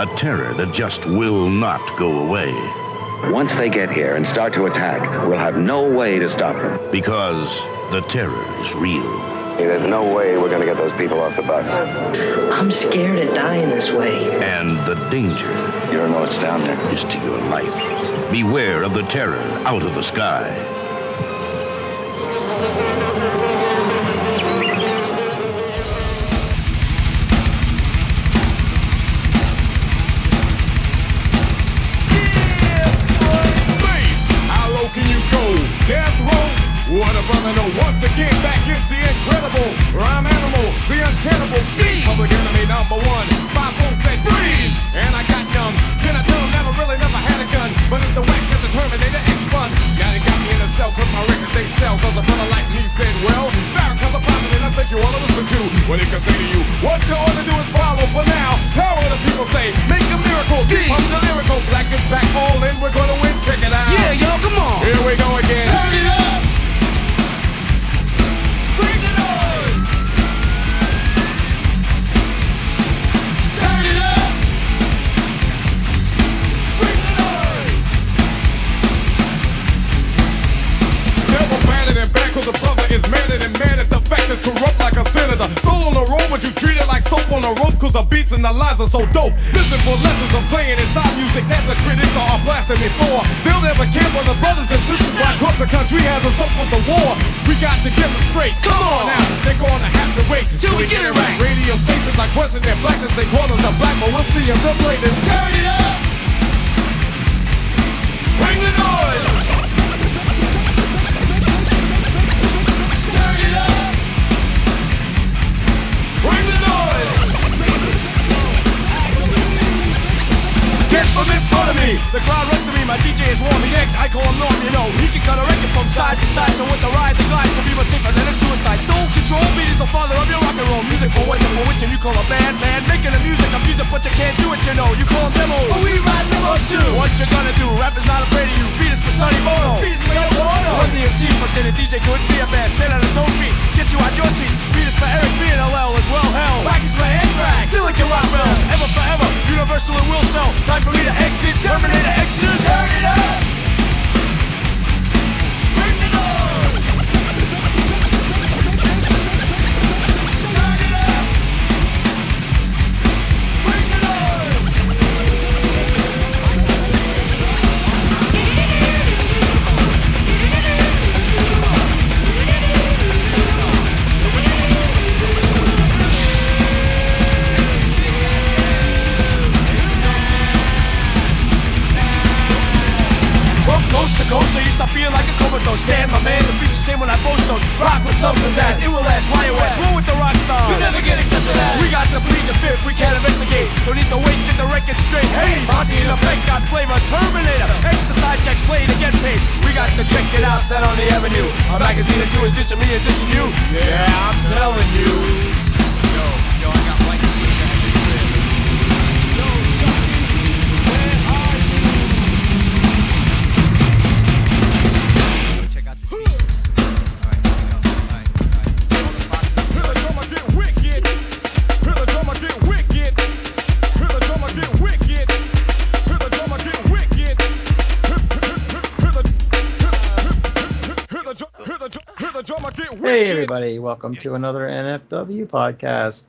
a terror that just will not go away. Once they get here and start to attack, we'll have no way to stop them. Because the terror is real. There's no way we're going to get those people off the bus. I'm scared of dying this way. And the danger... You don't know what's down there. ...is to your life. Beware of the terror out of the sky. Yeah, baby! How low can you go? Death row? What a brother, no, once again back in the incredible rhyme animal, the untenable beat. Public enemy number one. 5 4 said freeze, and I got numb. Then I told him never really never had a gun, but it's the wax that the Terminator X fun. Now they got me in a cell, cause my records they sell. Cause a fella like me said, well, Farrakhan's a prophet, and I think you want to listen to what he can say to you. What you ought to do is follow for now. How will the people say? Make a miracle, deep up the lyrical. Black is back, all in, we're gonna win. Check it out. Yeah, y'all, come on. Here we go again. Turn it up. The brother is madder than mad at the fact it's corrupt like a senator. Soul on the road, but you treat it like soap on the rope, cause the beats and the lines are so dope. Listen for lessons of playing inside music that the critics are blasting before. They'll never care for the brothers and sisters like what the country has us up with the war. We got to get them straight. Come on now, they're gonna have to wait till we get it right. Radio stations like question their blackness, they call us the black, but we'll see them play this. Turn it up! Bring the noise! Bring the noise! Get from in front of me! The crowd runs to me, my DJ is warm, he acts, I call him Norm, you know. He can cut a record from side to side, so with the ride, the glide can be much safer than a suicide. Soul control beat is the father of your rock and roll. Music for what for which, and you call a band, man. Making the music, I'm music, but you can't do it, you know. You call them demos, but we ride demos too. What you gonna do? Rap is not afraid of you. Beat is for Sonny Bono. Beat is for Sonny Bono. Run the MC, but then the DJ could see a band. Stand on his own feet, get you out your seat. Beat is for Eric B and LL as well, hell. Back is for Anthrax, still it can rock realm. Ever forever, universal and will sell. Time for me to exit, Terminator Exodus. Turn it up! Bring the noise! Turn it up! Bring the noise! Coast to coast, I used to feel like a comatose. Damn, my man, the beats the same when I boast those. Rock with something that it will last, why you ask? Roll with the rock stars, you never get accepted as. We got to plead the fifth, we can't investigate. Don't need to wait, get the record straight. Hey, Monty in the bank got flavor, Terminator. Exercise checks, play to get paid. We got to check it out, set on the avenue. A magazine that you is dissing me, is dissing you. Yeah, I'm telling you. Yo, I got like hey everybody, welcome to another NFW podcast.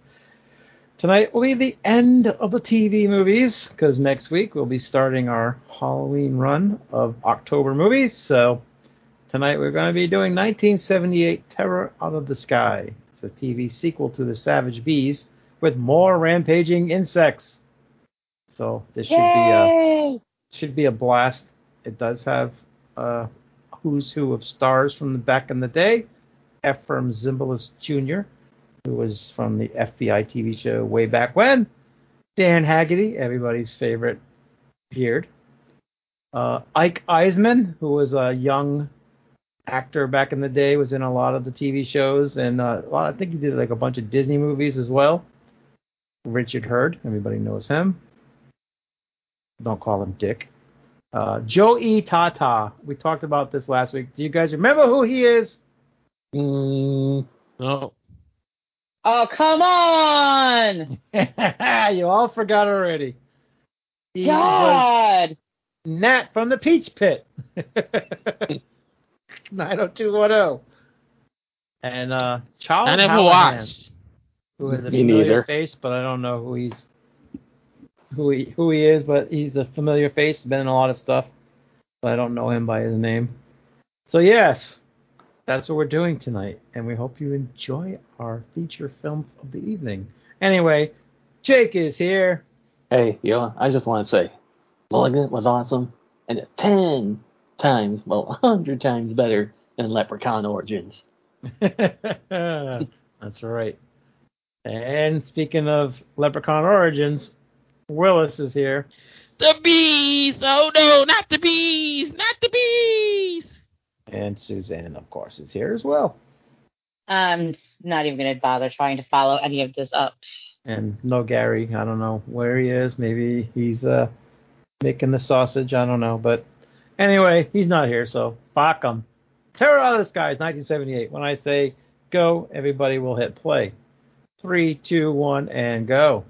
Tonight will be the end of the TV movies, because next week we'll be starting our Halloween run of October movies. So tonight we're going to be doing 1978 Terror Out of the Sky. It's a TV sequel to The Savage Bees with more rampaging insects. So this should be a blast. It does have who's who of stars from the back in the day. Efrem Zimbalist Jr., who was from the FBI TV show way back when. Dan Haggerty, everybody's favorite, appeared. Ike Eisman, who was a young actor back in the day, was in a lot of the TV shows, and I think he did like a bunch of Disney movies as well. Richard Hurd, everybody knows him. Don't call him Dick. Joe E. Tata, we talked about this last week. Do you guys remember who he is? No. Oh, come on! You all forgot already. God! Nat from the Peach Pit. 90210. And Charles Hallahan. I never watched. Who is a familiar face, but I don't know who he is, but he's a familiar face. He's been in a lot of stuff, but I don't know him by his name. So yes, that's what we're doing tonight, and we hope you enjoy our feature film of the evening. Anyway, Jake is here. Hey, yo, I just want to say, Mulligan was awesome, and it's 10 times, well, 100 times better than Leprechaun Origins. That's right. And speaking of Leprechaun Origins, Willis is here. The bees! Oh no, not the bees! Not the bees! And Suzanne, of course, is here as well. I'm not even going to bother trying to follow any of this up. And no Gary. I don't know where he is. Maybe he's making the sausage. I don't know. But anyway, he's not here, so fuck him. Terror Out of the Skies, 1978. When I say go, everybody will hit play. 3, 2, 1, and go.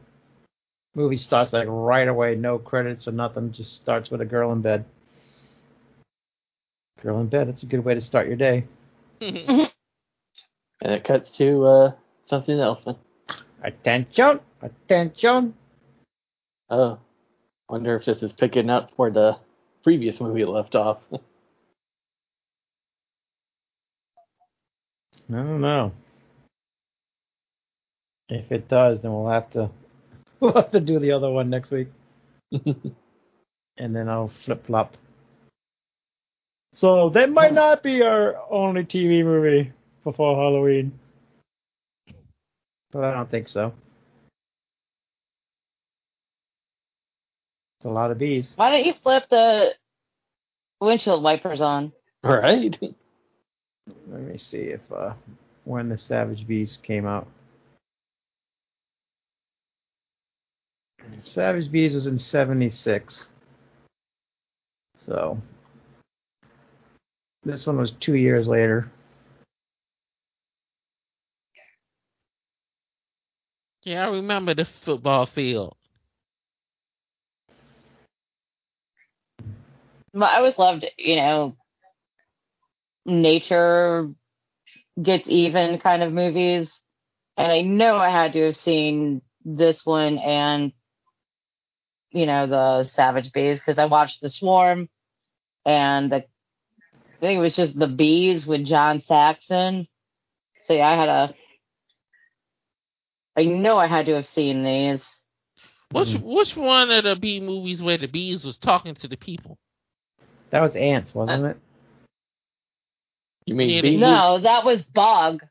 Movie starts like right away, no credits or nothing. Just starts with a girl in bed. Girl in bed. That's a good way to start your day. And it cuts to something else. Attention! Attention! Oh, wonder if this is picking up where the previous movie left off. I don't know. If it does, then we'll have to do the other one next week. And then I'll flip-flop. So that might not be our only TV movie before Halloween. But I don't think so. It's a lot of bees. Why don't you flip the windshield wipers on? All right. Let me see if when the Savage Bees came out. Savage Bees was in 76. So this one was 2 years later. Yeah, I remember the football field. Well, I always loved, nature gets even kind of movies. And I know I had to have seen this one and, the Savage Bees, because I watched The Swarm and I think it was just The Bees with John Saxon. So yeah, I know I had to have seen these. Which one of the bee movies where the bees was talking to the people? That was Ants, wasn't it? You mean bee? No, that was Bug.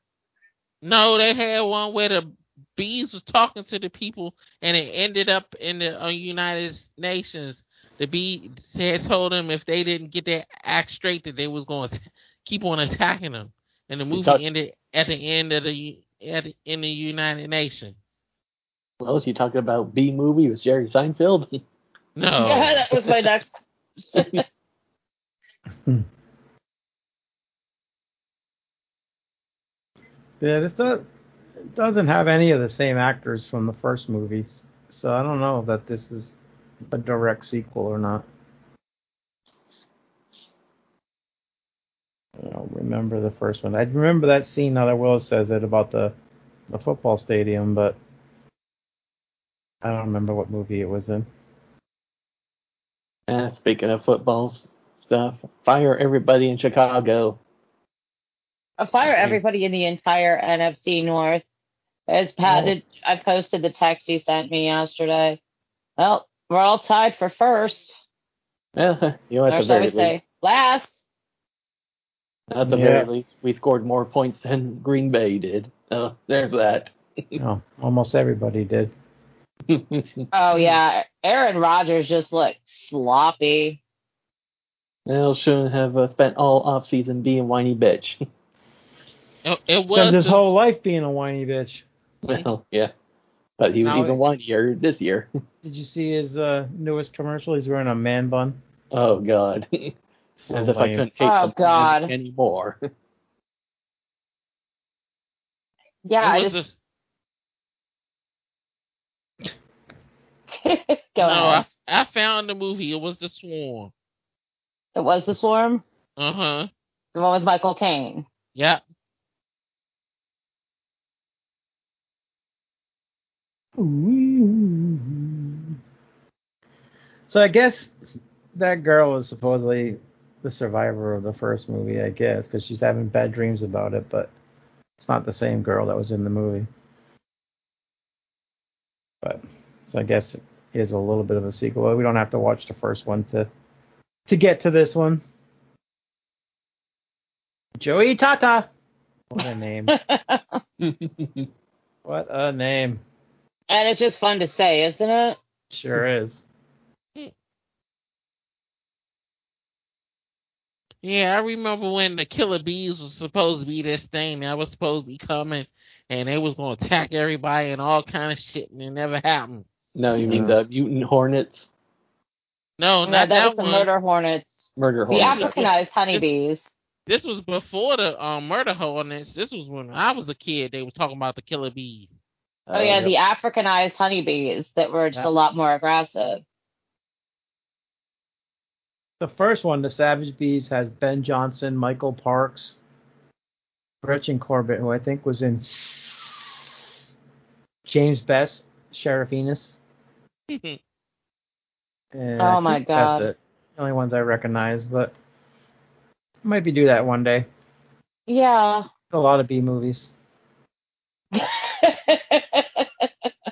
No, they had one where the bees was talking to the people, and it ended up in the United Nations. The bees had told them if they didn't get their act straight, that they was going to keep on attacking them. And the movie ended at the end of the... in the United Nations. Well, is he talking about B movie with Jerry Seinfeld? No. Yeah, that was my next. Yeah, this doesn't have any of the same actors from the first movies, so I don't know that this is a direct sequel or not. I don't remember the first one. I remember that scene now that Will says it about the football stadium, but I don't remember what movie it was in. Speaking of football stuff, fire everybody in Chicago. Fire everybody in the entire NFC North. As Pat did, I posted the text he sent me yesterday. Well, we're all tied for first. Or shall we say last? At the very least, we scored more points than Green Bay did. Oh, there's that. Oh, almost everybody did. Oh, yeah. Aaron Rodgers just looked sloppy. Well, shouldn't have spent all offseason being whiny bitch. It was spent his whole life being a whiny bitch. Well, yeah. But he was even whinier this year. Did you see his newest commercial? He's wearing a man bun. Oh, God. So as if I couldn't take them anymore. Yeah, I just... Go ahead. I found the movie. It was The Swarm. It was The Swarm? Uh-huh. The one with Michael Caine. Yeah. So I guess that girl was supposedly the survivor of the first movie, I guess, because she's having bad dreams about it, but it's not the same girl that was in the movie. But so I guess it is a little bit of a sequel. We don't have to watch the first one to get to this one. Joe E. Tata. What a name. What a name. And it's just fun to say, isn't it? Sure is. Yeah, I remember when the Killer Bees was supposed to be this thing that was supposed to be coming, and they was going to attack everybody and all kind of shit, and it never happened. No, you mean the mutant hornets? No, not that one. The murder hornets. Murder hornets. The Africanized honeybees. This was before the murder hornets. This was when I was a kid. They were talking about the Killer Bees. Oh, yeah, the Africanized honeybees that were just a lot more aggressive. The first one, The Savage Bees, has Ben Johnson, Michael Parks, Gretchen Corbett, who I think was in James Best, Sheriff Enos. Oh, my God. That's it. The only ones I recognize, but maybe do that one day. Yeah. A lot of B movies.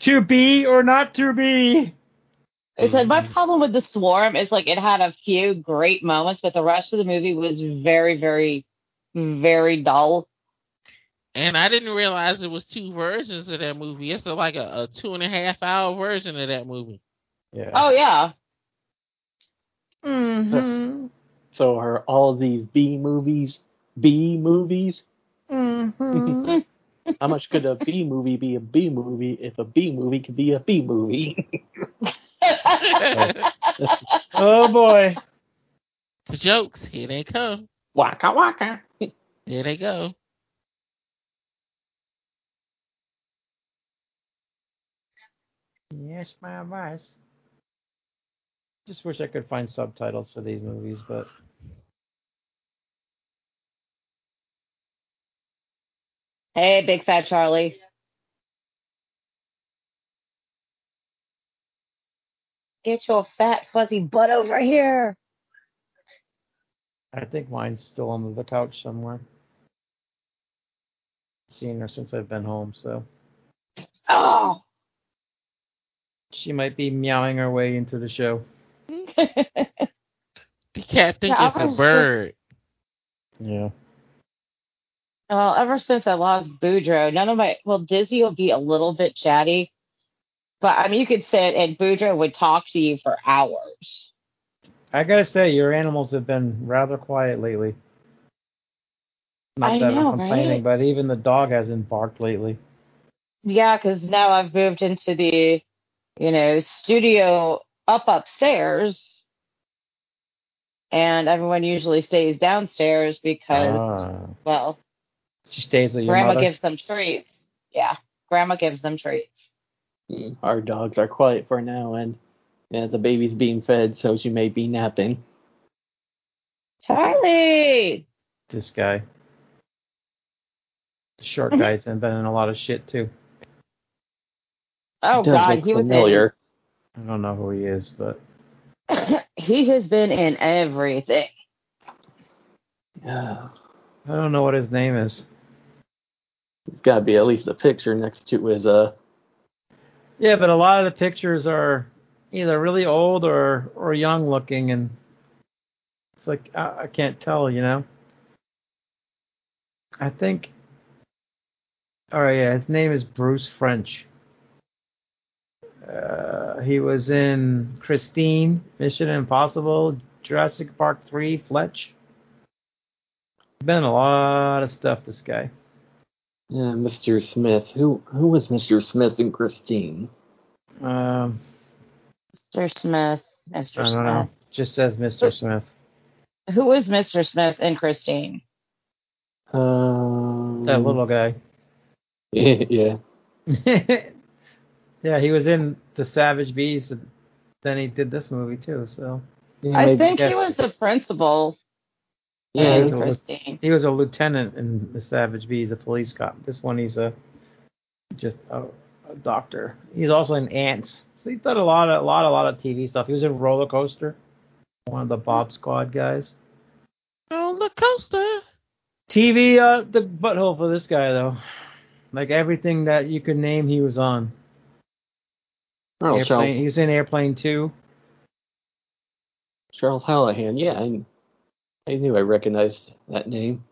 To be or not to be. It said, my problem with The Swarm is, like, it had a few great moments, but the rest of the movie was very, very, very dull. And I didn't realize it was two versions of that movie. It's like a 2.5-hour version of that movie. Yeah. Oh, yeah. Mm-hmm. So are all these B movies? Mm-hmm. How much could a B movie be a B movie if a B movie could be a B movie? Oh boy. The jokes, here they come. Waka waka. Here they go. Yes, my advice. Just wish I could find subtitles for these movies, but hey, Big Fat Charlie. Get your fat, fuzzy butt over here. I think mine's still under the couch somewhere. I've seen her since I've been home, so. Oh! She might be meowing her way into the show. The cat thinks it's a bird. Yeah. Well, ever since I lost Boudreaux, Dizzy will be a little bit chatty. But, I mean, you could sit and Boudreaux would talk to you for hours. I gotta say, your animals have been rather quiet lately. I'm complaining, right? But even the dog hasn't barked lately. Yeah, because now I've moved into the, studio upstairs. And everyone usually stays downstairs because, she stays with your grandma. Grandma gives them treats. Yeah, Grandma gives them treats. Our dogs are quiet for now, and the baby's being fed, so she may be napping. Charlie! This guy. The short guy's been in a lot of shit, too. Oh, God, he was familiar. I don't know who he is, but... He has been in everything. I don't know what his name is. There's got to be at least a picture next to his... Yeah, but a lot of the pictures are either really old or young looking, and it's like, I can't tell, I think, his name is Bruce French. He was in Christine, Mission Impossible, Jurassic Park 3, Fletch. Been a lot of stuff, this guy. Yeah, Mr. Smith. Who was Mr. Smith and Christine? Mr. Smith. I don't know. Just says Mr. Smith. Who was Mr. Smith and Christine? That little guy. Yeah. Yeah, he was in The Savage Bees, then he did this movie too. So I think he was the principal. Yeah, he was a lieutenant in The Savage Bees, a police cop. This one, he's just a doctor. He's also in Ants. So he's done a lot of TV stuff. He was in Roller Coaster, one of the Bob Squad guys. Roller Coaster. TV, the butthole for this guy though. Like everything that you could name, he was on. Oh, Airplane, he was in Airplane 2. Charles Hallahan, yeah. I knew I recognized that name.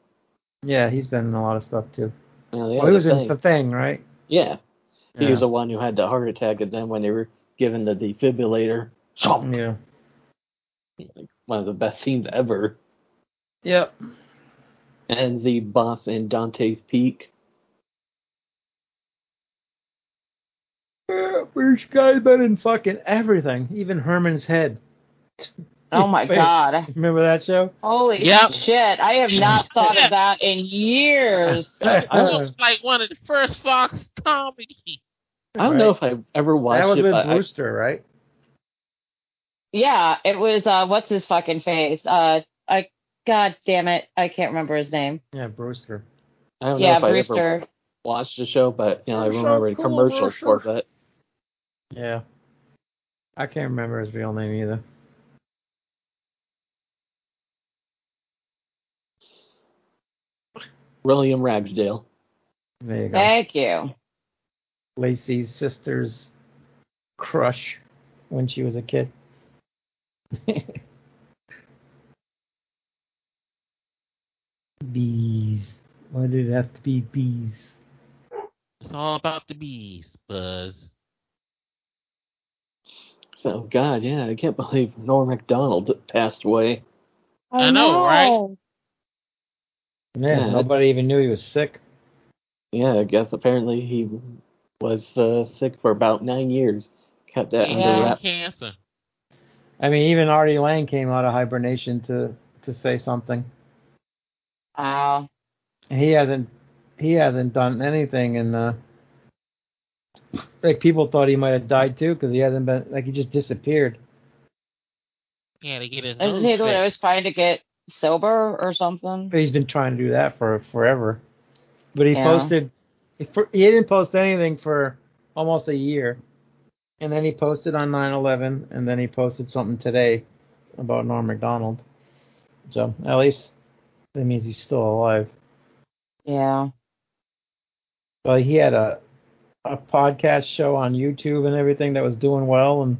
Yeah, he's been in a lot of stuff too. He was in The Thing, right? Yeah. He was the one who had the heart attack, and then when they were given the defibrillator, chomp. Yeah. Like one of the best scenes ever. Yep. And the boss in Dante's Peak. Yeah, which guy's been in fucking everything, even Herman's Head. Oh my God! Remember that show? Holy shit! I have not thought of that in years. It looks like one of the first Fox comedies. I don't know if I ever watched it. That was with Brewster, right? Yeah, it was. What's his fucking face? God damn it! I can't remember his name. Yeah, Brewster. I don't know if I ever watched the show, but I remember the commercials for that. Yeah, I can't remember his real name either. William Ragsdale. There you go. Thank you. Lacey's sister's crush when she was a kid. Bees. Why did it have to be bees? It's all about the bees, Buzz. Oh, God, yeah. I can't believe Norm Macdonald passed away. I know, right? Yeah, nobody even knew he was sick. Yeah, I guess apparently he was sick for about 9 years. Kept that under wraps. Cancer. I mean, even Artie Lang came out of hibernation to say something. Wow. He hasn't done anything, and like people thought he might have died too because he hasn't been he just disappeared. Yeah, to get his. I think when I was trying to get sober or something. He's been trying to do that for forever, but he didn't post anything for almost a year, and then he posted on 9/11, and then he posted something today about Norm Macdonald. So at least that means he's still alive. Yeah. Well, he had a podcast show on YouTube and everything that was doing well, and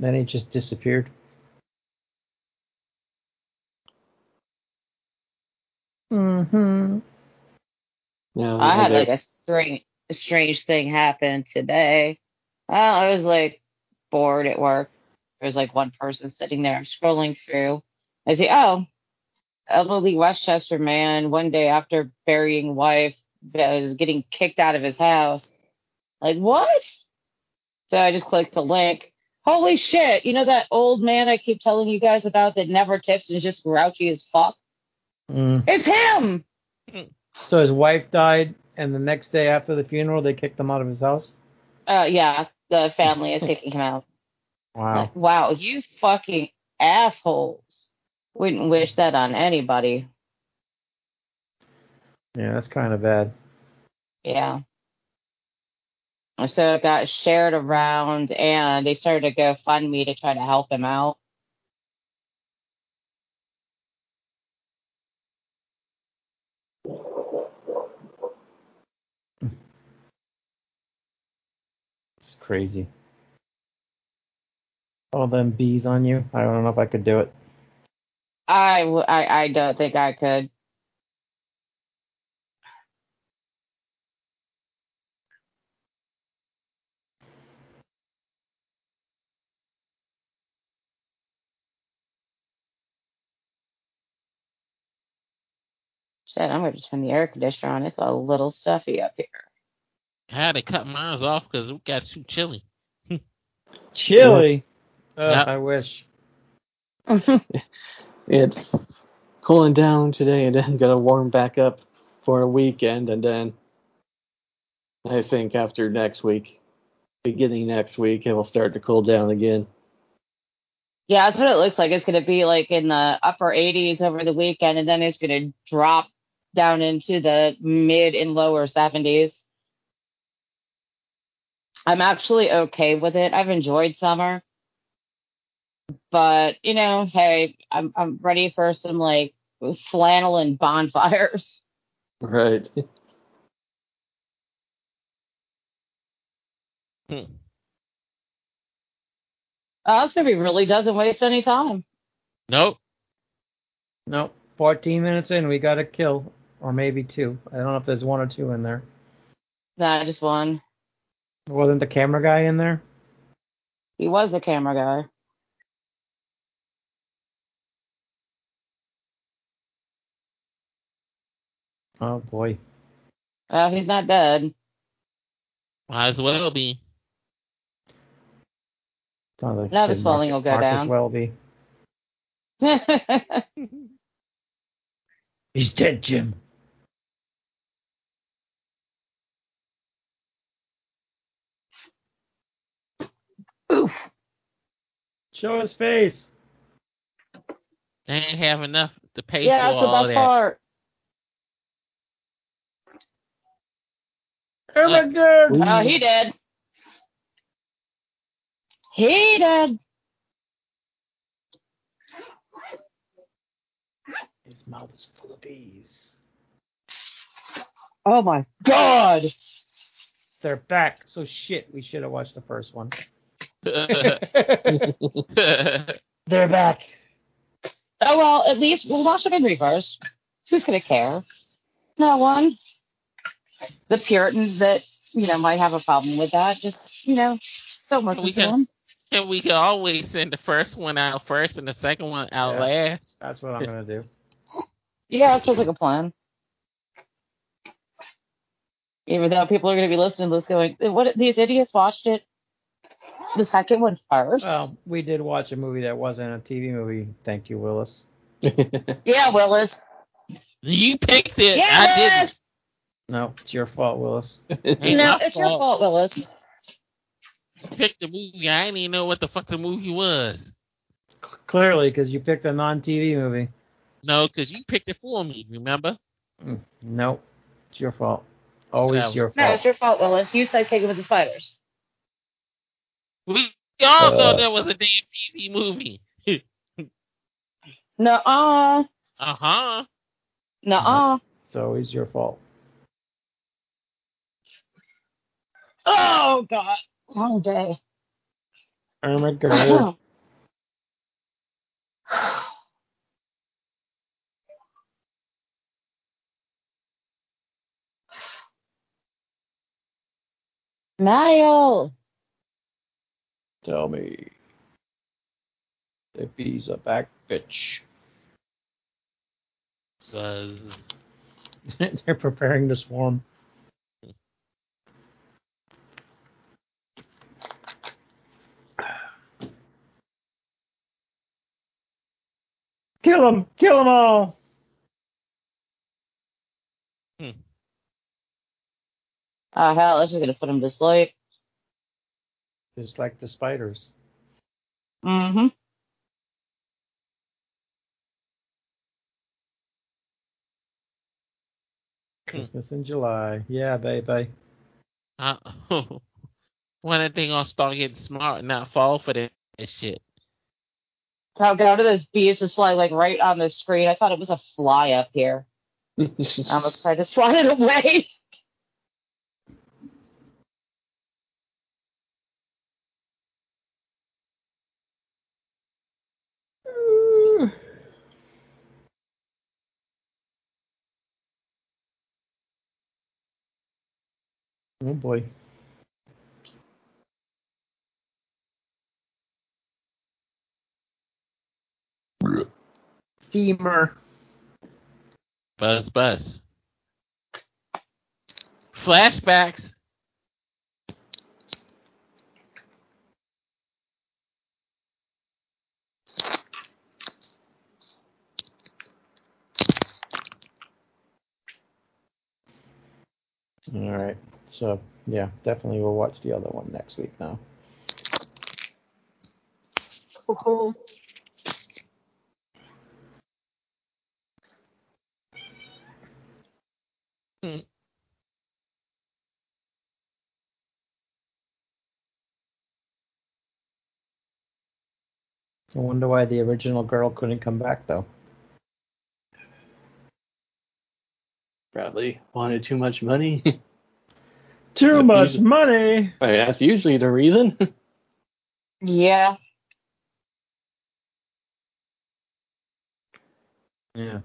then he just disappeared. Mm-hmm. No, I had a strange thing happen today. I was bored at work. There was one person sitting there scrolling through. I see, elderly Westchester man, one day after burying wife, was getting kicked out of his house. What? So I just clicked the link. Holy shit! You know that old man I keep telling you guys about that never tips and is just grouchy as fuck? Mm. It's him! So his wife died, and the next day after the funeral, they kicked him out of his house? Yeah, the family is kicking him out. Wow. Wow, you fucking assholes. Wouldn't wish that on anybody. Yeah, that's kind of bad. Yeah. So it got shared around, and they started a GoFundMe to try to help him out. Crazy. All them bees on you. I don't know if I could do it. I don't think I could. Shit, I'm going to turn the air conditioner on. It's a little stuffy up here. I had to cut mine off because it got too chilly. Chilly? Yeah. I wish. It's cooling down today and then going to warm back up for a weekend. And then I think beginning next week, it will start to cool down again. Yeah, that's what it looks like. It's going to be like in the upper 80s over the weekend, and then it's going to drop down into the mid and lower 70s. I'm actually okay with it. I've enjoyed summer. But, you know, hey, I'm ready for some, like, flannel and bonfires. Right. This movie really doesn't waste any time. Nope. 14 minutes in, we got a kill. Or maybe two. I don't know if there's one or two in there. Nah, just one. Wasn't the camera guy in there? He was the camera guy. Oh, boy. Well, he's not dead. Might as well be. Like now this swelling will go down. Marcus Welby. He's dead, Jim. Oof. Show his face. They ain't have enough to pay for all that. Yeah, that's the best part. Oh, my God. Oh, he did. He did. His mouth is full of bees. Oh, my God. They're back. So, shit, we should have watched the first one. They're back. Oh, well, at least we'll watch them in reverse. Who's going to care? No one. The Puritans that, you know, might have a problem with that. Just, you know, don't listen to them. And we can always send the first one out first and the second one out last. That's what I'm going to do. Yeah, that sounds like a plan. Even though people are going to be listening to this going, what, these idiots watched it the second one first? Well, we did watch a movie that wasn't a TV movie. Thank you, Willis. Yeah, Willis. You picked it. Yes! I didn't. No, it's your fault, Willis. It's your fault, Willis. I picked the movie. I didn't even know what the fuck the movie was. Clearly, because you picked a non-TV movie. No, because you picked it for me, remember? No, it's your fault. Always your fault. No, it's your fault, Willis. You said Kicking with the Spiders. We all thought that was a damn TV movie. Nuh-uh. Uh-huh. Nuh-uh. It's always your fault. Oh, God. Long day. Oh, my God. Niall. Tell me. The bees are back, bitch. They're preparing to swarm. Kill them! Kill them all! Oh, hell, this is going to put them to sleep. Just like the spiders. Mm-hmm. Christmas in July. Yeah, baby. One thing I'll start getting smart and not fall for that shit. Oh, God, those bees was flying, like, right on the screen. I thought it was a fly up here. I almost tried to swat it away. Oh, boy. Femur. Buzz. Flashbacks. All right. So, yeah, definitely we'll watch the other one next week now. alcohol. Hmm. I wonder why the original girl couldn't come back, though. Probably wanted too much money. Too much money! I mean, that's usually the reason. Yeah. Yeah.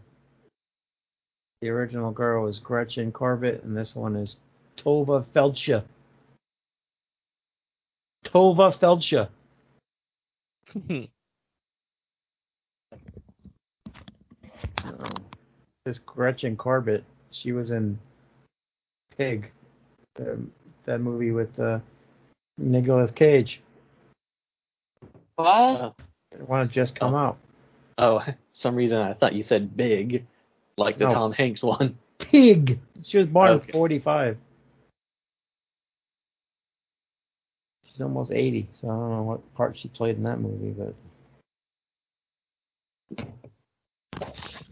The original girl was Gretchen Corbett, and this one is Tovah Feldshuh. Tovah Feldshuh. This Gretchen Corbett, she was in Pig, that movie with Nicolas Cage. What? It wanted to just come out. Oh, for some reason I thought you said Big, like the Tom Hanks one. Pig! She was born in 45. She's almost 80, so I don't know what part she played in that movie, but...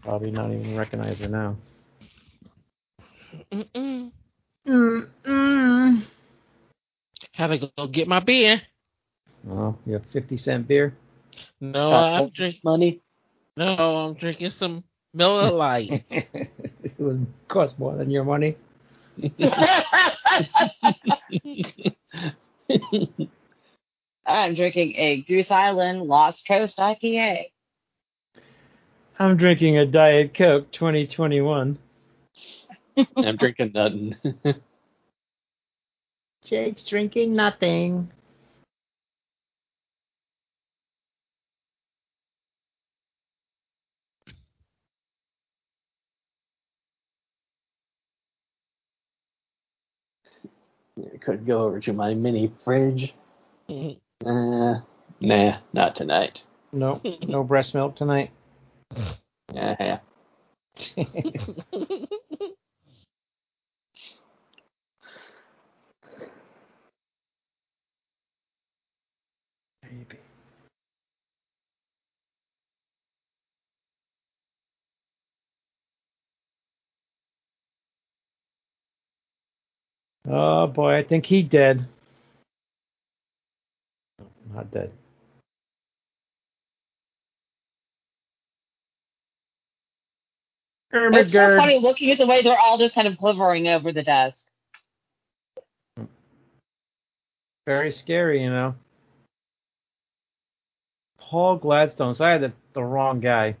probably not even recognize her now. Have a go get my beer. Oh, you have 50-cent beer? No, I'm drinking money. No, I'm drinking some Miller Lite. It would cost more than your money. I'm drinking a Goose Island Lost Coast IPA. I'm drinking a Diet Coke 2021. I'm drinking nothing. Jake's drinking nothing. I could go over to my mini fridge. Nah, not tonight. No, no breast milk tonight. Yeah. Maybe. Oh boy, I think he dead. Not dead. It's so funny looking at the way they're all just kind of hovering over the desk. Very scary, you know. Paul Gladstone. So I had the wrong guy.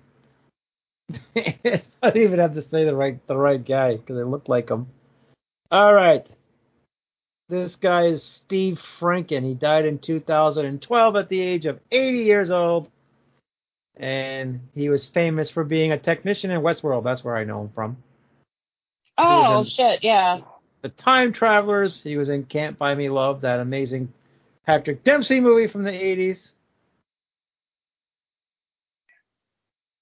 I didn't even have to say the right guy because they looked like him. All right. This guy is Steve Franken. He died in 2012 at the age of 80 years old. And he was famous for being a technician in Westworld. That's where I know him from. Oh, shit, yeah. The Time Travelers. He was in Can't Buy Me Love, that amazing Patrick Dempsey movie from the 80s.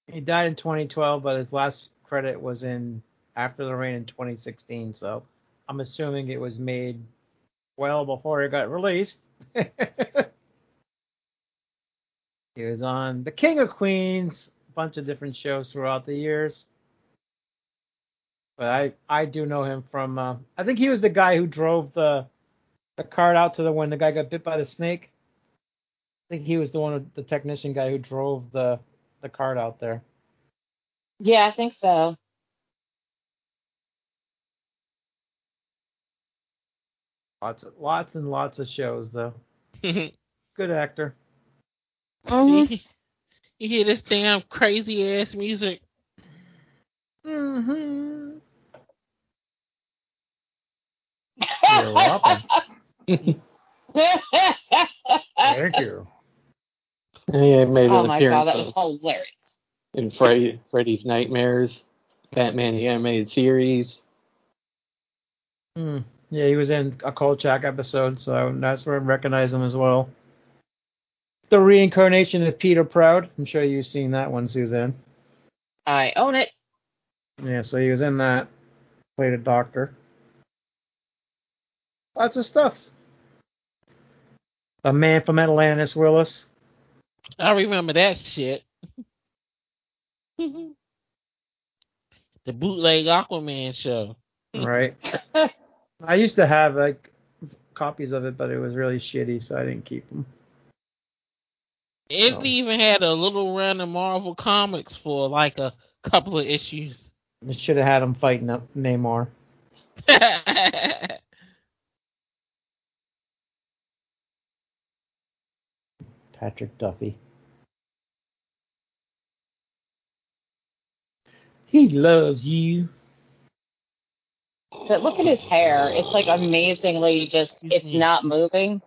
He died in 2012, but his last credit was in After the Rain in 2016, so I'm assuming it was made well before it got released. He was on The King of Queens, a bunch of different shows throughout the years. But I do know him from, I think he was the guy who drove the cart out to when the guy got bit by the snake. I think he was the technician guy who drove the cart out there. Yeah, I think so. Lots and lots of shows, though. Good actor. You hear this damn crazy ass music. Mm-hmm. You're welcome. Thank you. Yeah, oh my god, that was hilarious. In Freddy's Nightmares, Batman the Animated Series. Yeah, he was in a Kolchak episode, so that's where I recognize him as well. The Reincarnation of Peter Proud. I'm sure you've seen that one, Suzanne. I own it. Yeah, so he was in that. Played a doctor. Lots of stuff. The Man from Atlantis, Willis. I remember that shit. The bootleg Aquaman show. Right. I used to have like copies of it, but it was really shitty, so I didn't keep them. It even had a little run of Marvel Comics for like a couple of issues. It should have had him fighting up Namor. Patrick Duffy. He loves you. But look at his hair. It's like amazingly just, it's not moving.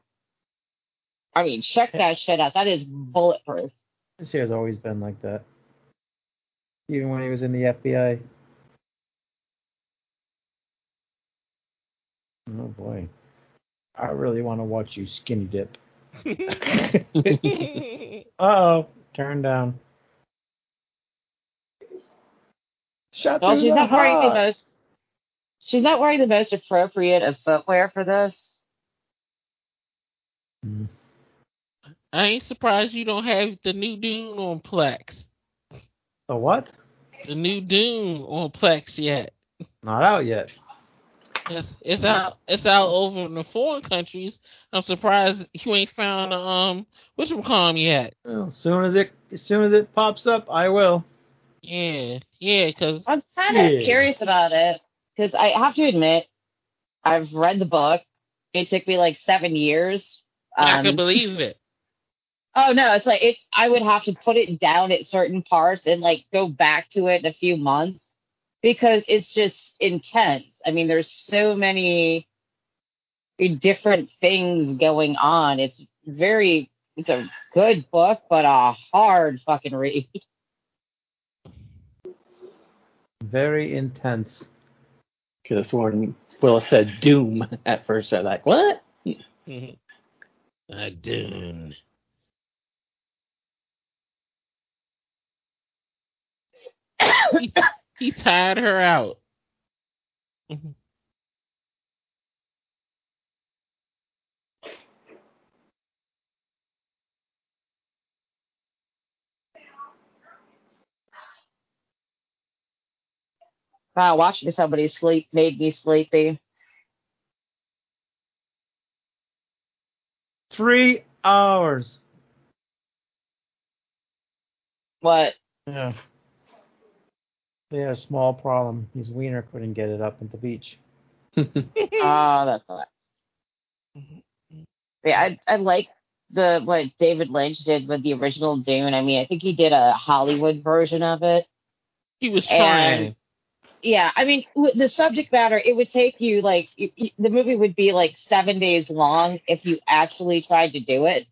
I mean, check that shit out. That is bulletproof. His hair's always been like that. Even when he was in the FBI. Oh boy. I really want to watch you skinny dip. Uh-oh. Turn down. Shut well, she's not wearing the most. She's not wearing the most appropriate of footwear for this. I ain't surprised you don't have the new Dune on Plex. The what? The new Dune on Plex yet. Not out yet. It's out. It's out over in the foreign countries. I'm surprised you ain't found whatchamacallit yet. Well, as soon as it pops up, I will. Yeah, because I'm kind of curious about it, because I have to admit, I've read the book. It took me like 7 years. I can believe it. Oh no, it's like I would have to put it down at certain parts and like go back to it in a few months. Because it's just intense. I mean, there's so many different things going on. It's a good book, but a hard fucking read. Very intense. Could have sworn Willa said doom at first. I'm like, what? A dune. He tired her out. Wow, watching somebody sleep made me sleepy. 3 hours. What? Yeah. They had a small problem. His wiener couldn't get it up at the beach. That's all right. Yeah, I like what David Lynch did with the original Dune. I mean, I think he did a Hollywood version of it. He was trying. Yeah, I mean, the subject matter, it would take you, like, the movie would be, like, 7 days long if you actually tried to do it.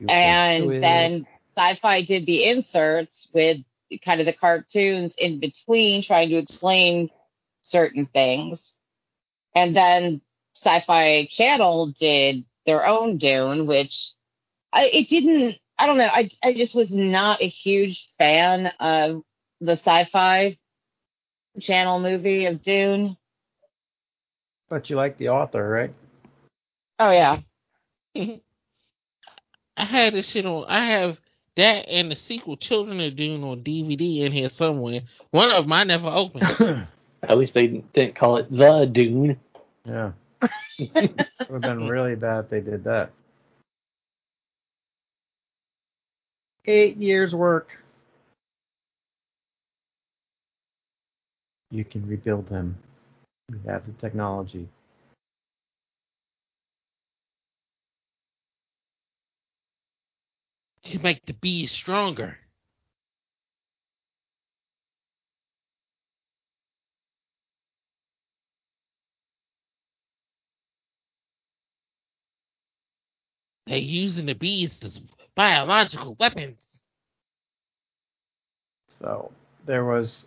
Then Sci-Fi did the inserts with kind of the cartoons in between trying to explain certain things. And then Sci-Fi Channel did their own Dune, which I just was not a huge fan of the Sci-Fi Channel movie of Dune. But you like the author, right? Oh, yeah. I have that and the sequel, Children of Dune, on DVD in here somewhere. One of them I never opened. At least they didn't call it The Dune. Yeah. It would have been really bad if they did that. 8 years' work. You can rebuild them. We have the technology. You make the bees stronger. They're using the bees as biological weapons. So there was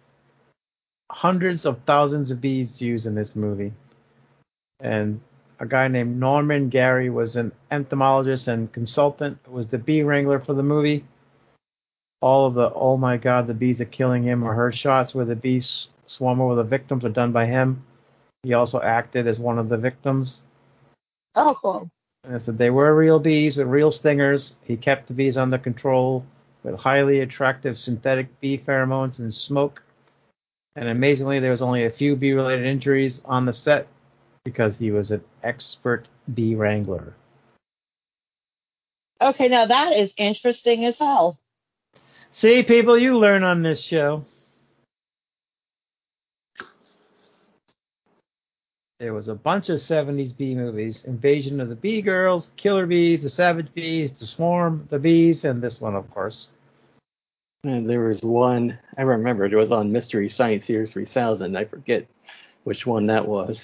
hundreds of thousands of bees used in this movie. And a guy named Norman Gary was an entomologist and consultant, was the bee wrangler for the movie. All of the, oh my god, the bees are killing him or her shots where the bees swarm over the victims were done by him. He also acted as one of the victims. Oh, cool. And I said, they were real bees with real stingers. He kept the bees under control with highly attractive synthetic bee pheromones and smoke. And amazingly, there was only a few bee-related injuries on the set because he was an expert bee wrangler. Okay, now that is interesting as hell. See, people, you learn on this show. There was a bunch of 70s bee movies. Invasion of the Bee Girls, Killer Bees, The Savage Bees, The Swarm, The Bees, and this one, of course. And there was one, I remember, it was on Mystery Science Theater 3000. I forget which one that was.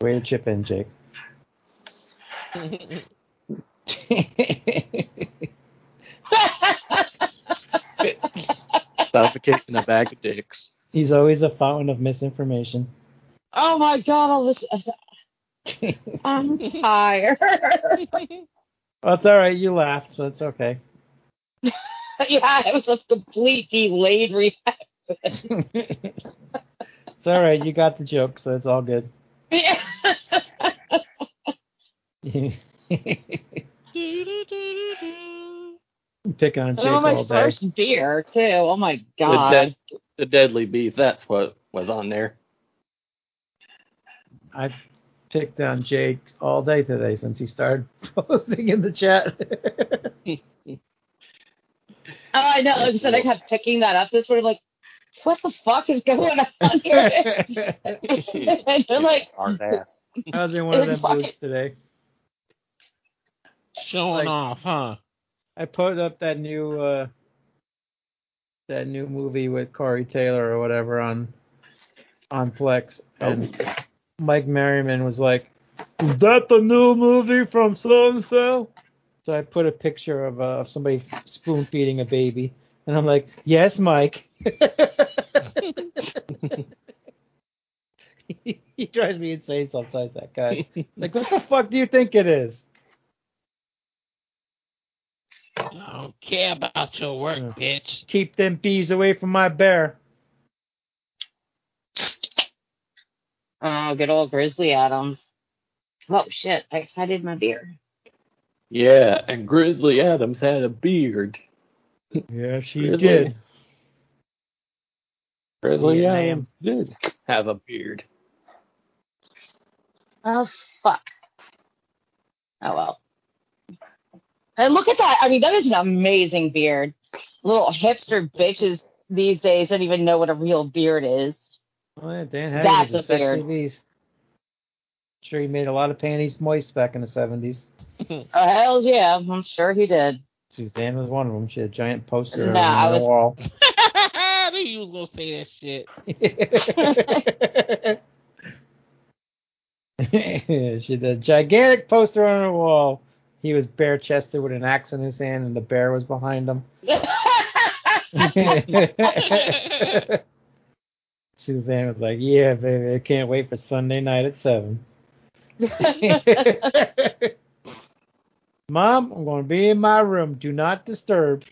Way to chip in, Jake. Suffocation of bag of dicks. He's always a fountain of misinformation. Oh my God, all this. I'm tired. Well, it's all right. You laughed, so it's okay. Yeah, it was a complete delayed reaction. It's all right. You got the joke, so it's all good. Yeah. Pick on Jake all day. My first beer, too. Oh my God. The Deadly Bees, that's what was on there. I've picked on Jake all day today since he started posting in the chat. Oh, I know. Like I said, I kept picking that up. This sort of like, what the fuck is going on here? And they're like, I was in one of them booths today. Showing off, huh? I put up that new movie with Corey Taylor or whatever on Plex, and Mike Merriman was like, is that the new movie from so-and-so? So I put a picture of somebody spoon-feeding a baby, and I'm like, yes, Mike. He drives me insane sometimes, that guy. Like, what the fuck do you think it is? I don't care about your work, bitch. Keep them bees away from my bear. Oh, good old Grizzly Adams. Oh, shit. I excited my beard. Yeah, and Grizzly Adams had a beard. Yeah, she did. Grizzly Adams did have a beard. Oh, fuck. Oh, well. And look at that. I mean, that is an amazing beard. Little hipster bitches these days don't even know what a real beard is. Oh, yeah, Dan Haggerty was a sexy beast. I'm sure he made a lot of panties moist back in the 70s. Oh, hell yeah. I'm sure he did. Suzanne was one of them. She had a giant poster on the wall. I knew you was going to say that shit. She had a gigantic poster on her wall. He was bare-chested with an axe in his hand, and the bear was behind him. Suzanne was like, yeah, baby, I can't wait for Sunday night at 7. Mom, I'm going to be in my room. Do not disturb.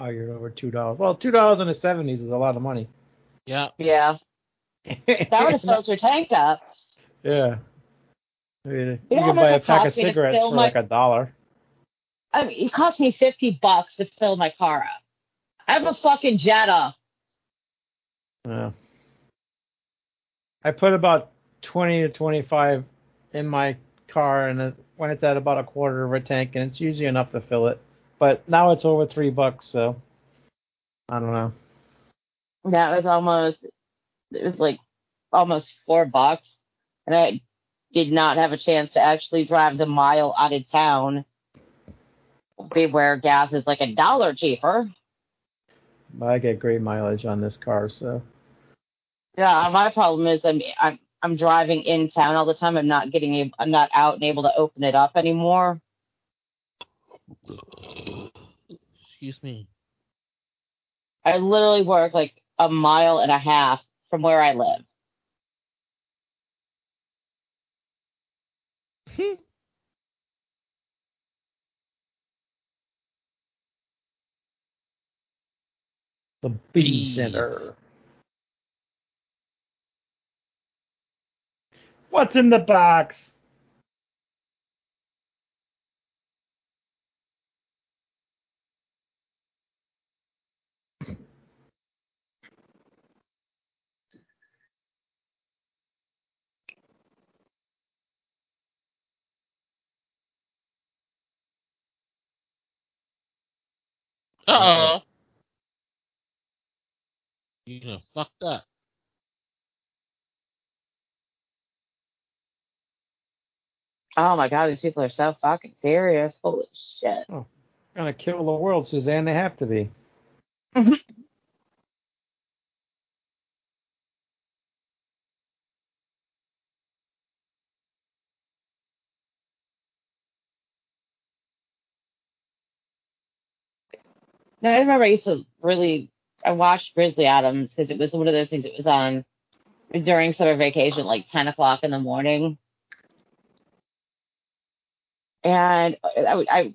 Oh, you're over $2. Well, $2 in the 70s is a lot of money. Yeah. Yeah. That would have filled your tank up. Yeah. I mean, you could buy a pack of cigarettes for like $1. I mean, it cost me $50 to fill my car up. I have a fucking Jetta. Yeah. I put about 20 to 25 in my car, and it went at about a quarter of a tank, and it's usually enough to fill it. But now it's over $3, so I don't know. That was almost $4, and I did not have a chance to actually drive the mile out of town. Where gas is like $1 cheaper. I get great mileage on this car, so. Yeah, my problem is I'm driving in town all the time. I'm not out and able to open it up anymore. Excuse me. I literally work like a mile and a half from where I live. The Bee Center. What's in the box? Uh-oh. You know, fuck that. Oh my god, these people are so fucking serious. Holy shit. Oh, they're gonna kill the world, Suzanne. They have to be. No, I remember I used to really... I watched Grizzly Adams because it was one of those things. It was on during summer vacation, like 10 o'clock in the morning. And I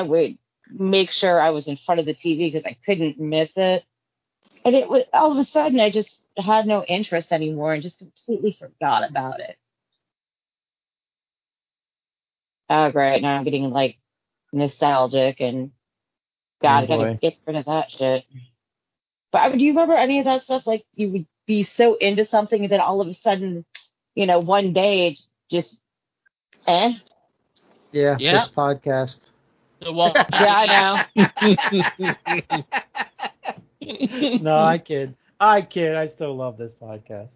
would make sure I was in front of the TV because I couldn't miss it. And it was, all of a sudden, I just had no interest anymore and just completely forgot about it. Oh, great. Now I'm getting, like, nostalgic and... God, I gotta get rid of that shit. But I mean, do you remember any of that stuff? Like, you would be so into something, and then all of a sudden, you know, one day, just, eh? Yeah. This podcast. Yeah, I know. No, I kid. I still love this podcast.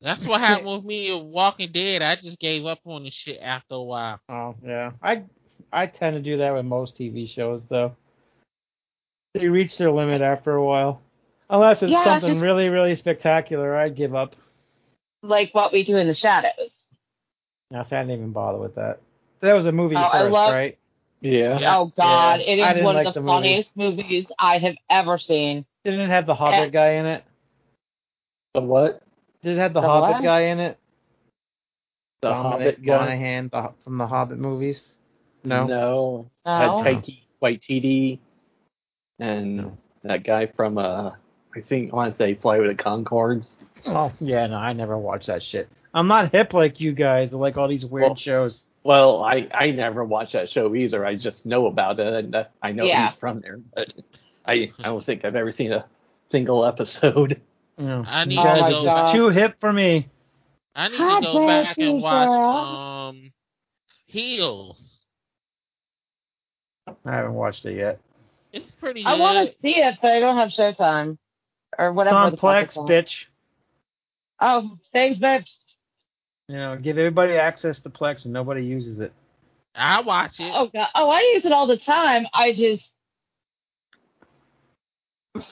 That's what happened with me in Walking Dead. I just gave up on the shit after a while. Oh, yeah. I tend to do that with most TV shows, though. They reach their limit after a while. Unless it's something just really, really spectacular, I'd give up. Like What We Do in the Shadows. No, see, I didn't even bother with that. That was a movie right? Yeah. Oh, God. Yeah. It is one of the funniest movies I have ever seen. Didn't it have the Hobbit guy in it? The what? Did it have the Hobbit guy in it? The Hobbit guy? Monahan from the Hobbit movies? No. Taiki Waititi and that guy from, I think, I want to say Flight of the Conchords. Oh, yeah, no, I never watched that shit. I'm not hip like you guys, like all these weird shows. Well, I never watched that show either. I just know about it, and I know he's from there, but I don't think I've ever seen a single episode. Yeah. I need to go too hip for me. I need to go back and watch Heels. I haven't watched it yet. It's pretty good. I want to see it, but I don't have Showtime. Or whatever. It's on Plex, bitch. Oh, thanks, bitch. You know, give everybody access to Plex and nobody uses it. I watch it. Oh, God. Oh, I use it all the time. I just...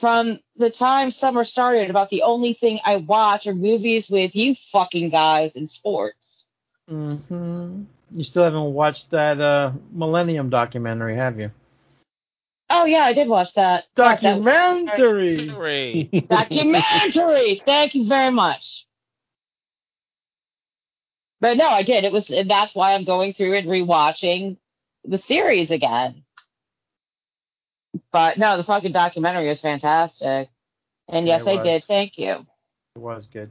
From the time summer started, about the only thing I watch are movies with you fucking guys and sports. Mm-hmm. You still haven't watched that Millennium documentary, have you? Oh, yeah, I did watch that. Documentary! Documentary! Thank you very much. But no, I did. It was, and that's why I'm going through and rewatching the series again. But no, the fucking documentary was fantastic. And yes, I did. Thank you. It was good.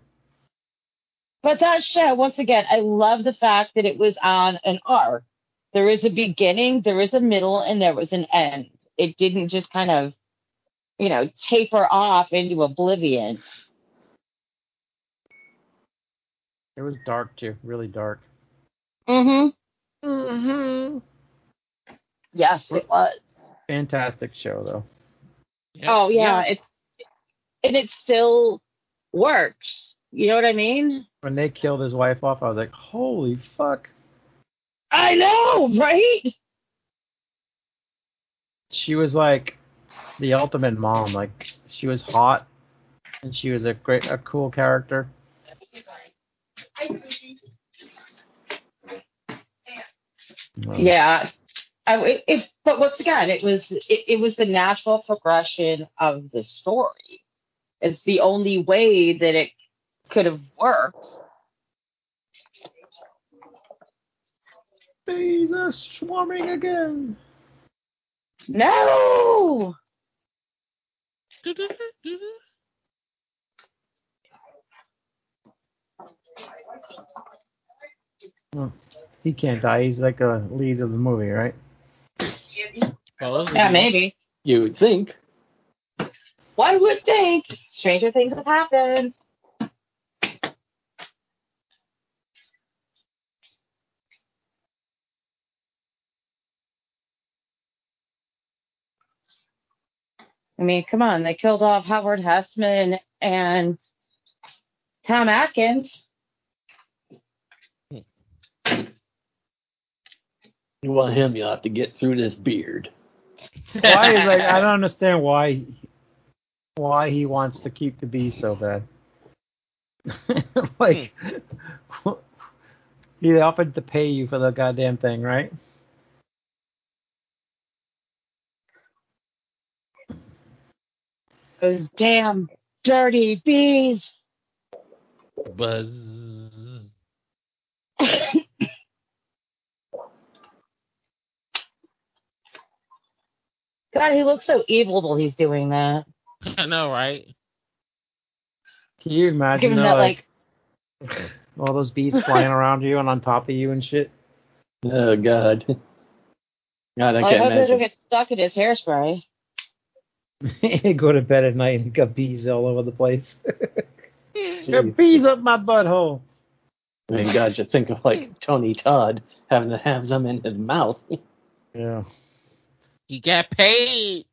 But that show, once again, I love the fact that it was on an arc. There is a beginning, there is a middle, and there was an end. It didn't just kind of, you know, taper off into oblivion. It was dark, too. Really dark. Mm-hmm. Mm-hmm. Yes, it was. Fantastic show, though. Yeah. Oh, yeah. It still works. You know what I mean? When they killed his wife off, I was like, holy fuck. I know, right? She was like the ultimate mom. Like, she was hot, and she was a cool character. Yeah, But once again, it was the natural progression of the story. It's the only way that it could have worked. Bees are swarming again. No. Oh, he can't die. He's like a lead of the movie, right? Well, yeah, maybe. You would think. One would think. Stranger things have happened. I mean, come on. They killed off Howard Hessman and Tom Atkins. You want him, you'll have to get through this beard. Why is like I don't understand why he wants to keep the bee so bad. Like he offered to pay you for the goddamn thing, right? Those damn dirty bees. Buzz. God, he looks so evil while he's doing that. I know, right? Can you imagine that, like all those bees flying around you and on top of you and shit? Oh, God. God, I can't imagine. I hope they don't get stuck in his hairspray. Go to bed at night and got bees all over the place. There are bees up my butthole. I mean, God, you think of, like, Tony Todd having to have them in his mouth. Yeah. He got paid.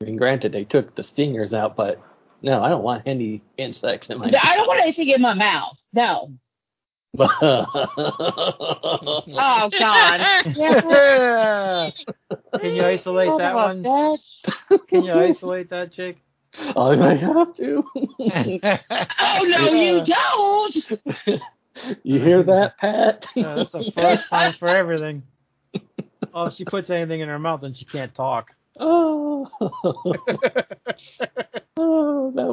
I mean, granted, they took the stingers out, but no, I don't want any insects in my mouth. I don't want anything in my mouth. No. Oh, God. Yeah. Can you isolate that one? Can you isolate that chick? I might have to. Oh, no, you don't. You hear that, Pat? No, that's the first time for everything. Oh, if she puts anything in her mouth, then she can't talk. Oh, oh, that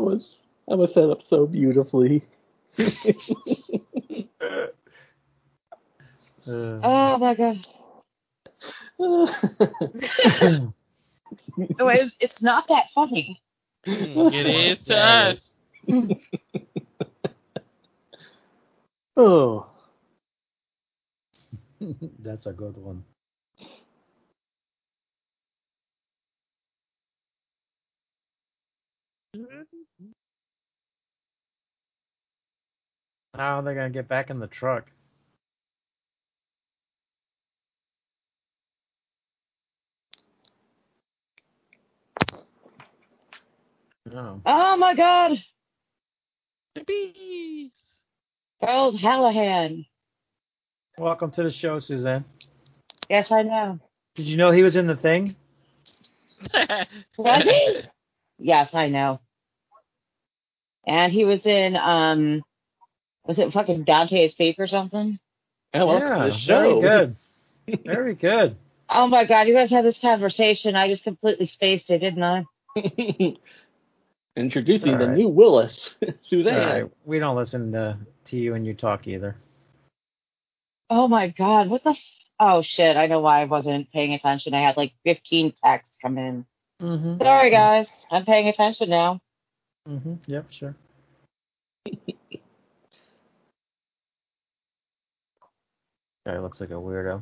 was set up so beautifully. Oh my God! No, it's not that funny. It is to us. Oh, that's a good one. How are they going to get back in the truck? Oh. Oh, my God. The bees. Charles Hallahan. Welcome to the show, Suzanne. Yes, I know. Did you know he was in The Thing? Was he? Yes, I know. And he was in, was it fucking Dante's Peak or something? Oh, yeah, the show. Very good. Very good. Oh, my God, you guys had this conversation. I just completely spaced it, didn't I? Introducing the new Willis, Suzanne. Right. We don't listen to you and you talk either. Oh, my God, what the... oh, shit, I know why I wasn't paying attention. I had, like, 15 texts come in. Mm-hmm. Sorry, guys. I'm paying attention now. Mm-hmm. Yep, sure. Guy looks like a weirdo.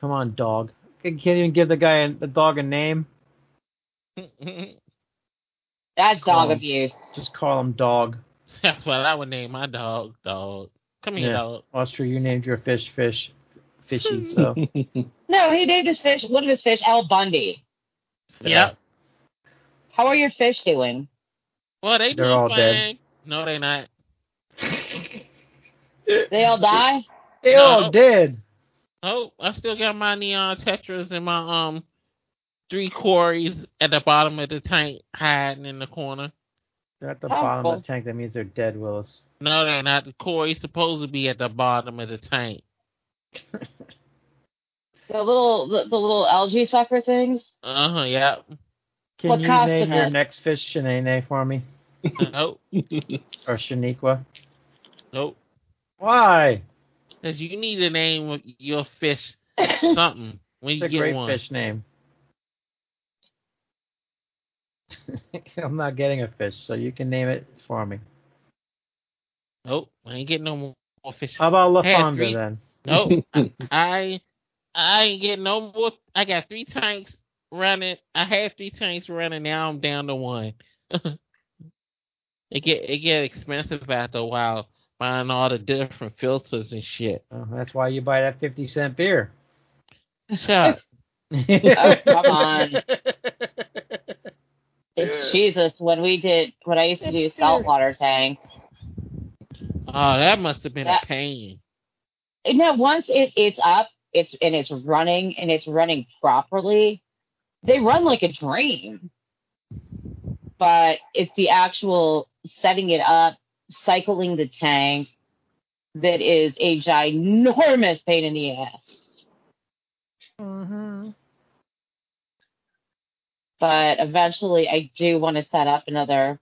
Come on, dog. You can't even give the dog a name. That's dog abuse. Just call him dog. That's what I would name my dog. Dog. Come here, dog. Austria, you named your fish. Fishy, so. No, he named his fish, one of his fish, Al Bundy. Yep. How are your fish doing? Well, they're doing all fine. Dead. No, they're not. They all die? They all dead. Oh, I still got my neon tetras and my three quarries at the bottom of the tank hiding in the corner. They're at the bottom of the tank. That means they're dead, Willis. No, they're not. The quarry's supposed to be at the bottom of the tank. The little algae sucker things? Uh-huh, yeah. Can what you name your next fish Shanae for me? No. Or Shaniqua? Nope. Why? Because you need to name your fish something when you get one. It's a great fish name. I'm not getting a fish, so you can name it for me. Nope, I ain't getting no more fish. How about LaFonda then? Nope, I ain't getting no more. I got 3 tanks running. I had 3 tanks running. Now I'm down to 1. It get expensive after a while, buying all the different filters and shit. Oh, that's why you buy that 50-cent beer. Shut up. Oh, come on. It's Jesus. When I used to do saltwater tanks. Oh, that must have been a pain. And that once it's up, it's running properly. They run like a dream. But it's the actual setting it up, cycling the tank that is a ginormous pain in the ass. Mm-hmm. But eventually I do want to set up another,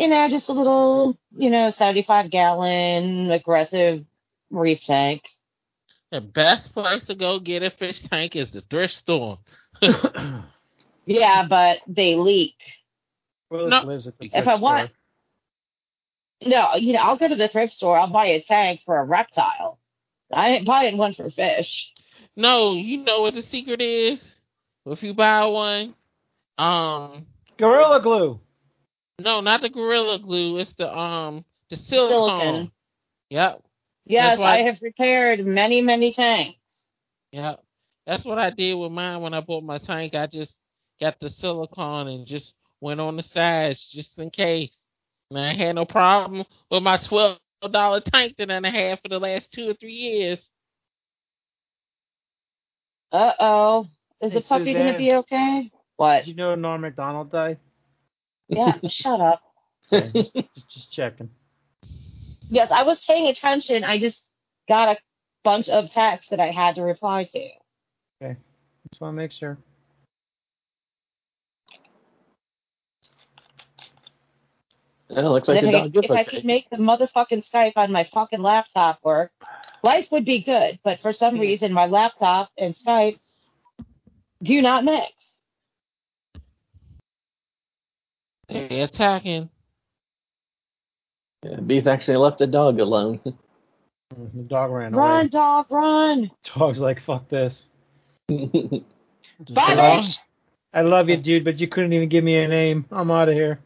just a little, 75-gallon aggressive reef tank. The best place to go get a fish tank is the thrift store. Yeah, but they leak. Well, no. I'll go to the thrift store. I'll buy a tank for a reptile. I ain't buying one for fish. No, you know what the secret is? If you buy one, Gorilla Glue. No, not the Gorilla Glue. It's the silicone. Yep. Yes, I have repaired many, many tanks. Yep. That's what I did with mine when I bought my tank. I just got the silicone and just went on the sides just in case. And I had no problem with my $12 tank that I had for the last 2 or 3 years. Uh-oh. Is the puppy going to be okay? What? Did you know Norm MacDonald died? Yeah, shut up. Okay. Just checking. Yes, I was paying attention. I just got a bunch of texts that I had to reply to. Okay. Just want to make sure. It looks like if I could make the motherfucking Skype on my fucking laptop work, life would be good. But for some reason, my laptop and Skype do not mix. They're attacking. Yeah, Beef actually left the dog alone. The dog ran away. Run, dog, run! Dog's like, fuck this. Bye, I love you, dude, but you couldn't even give me a name. I'm out of here.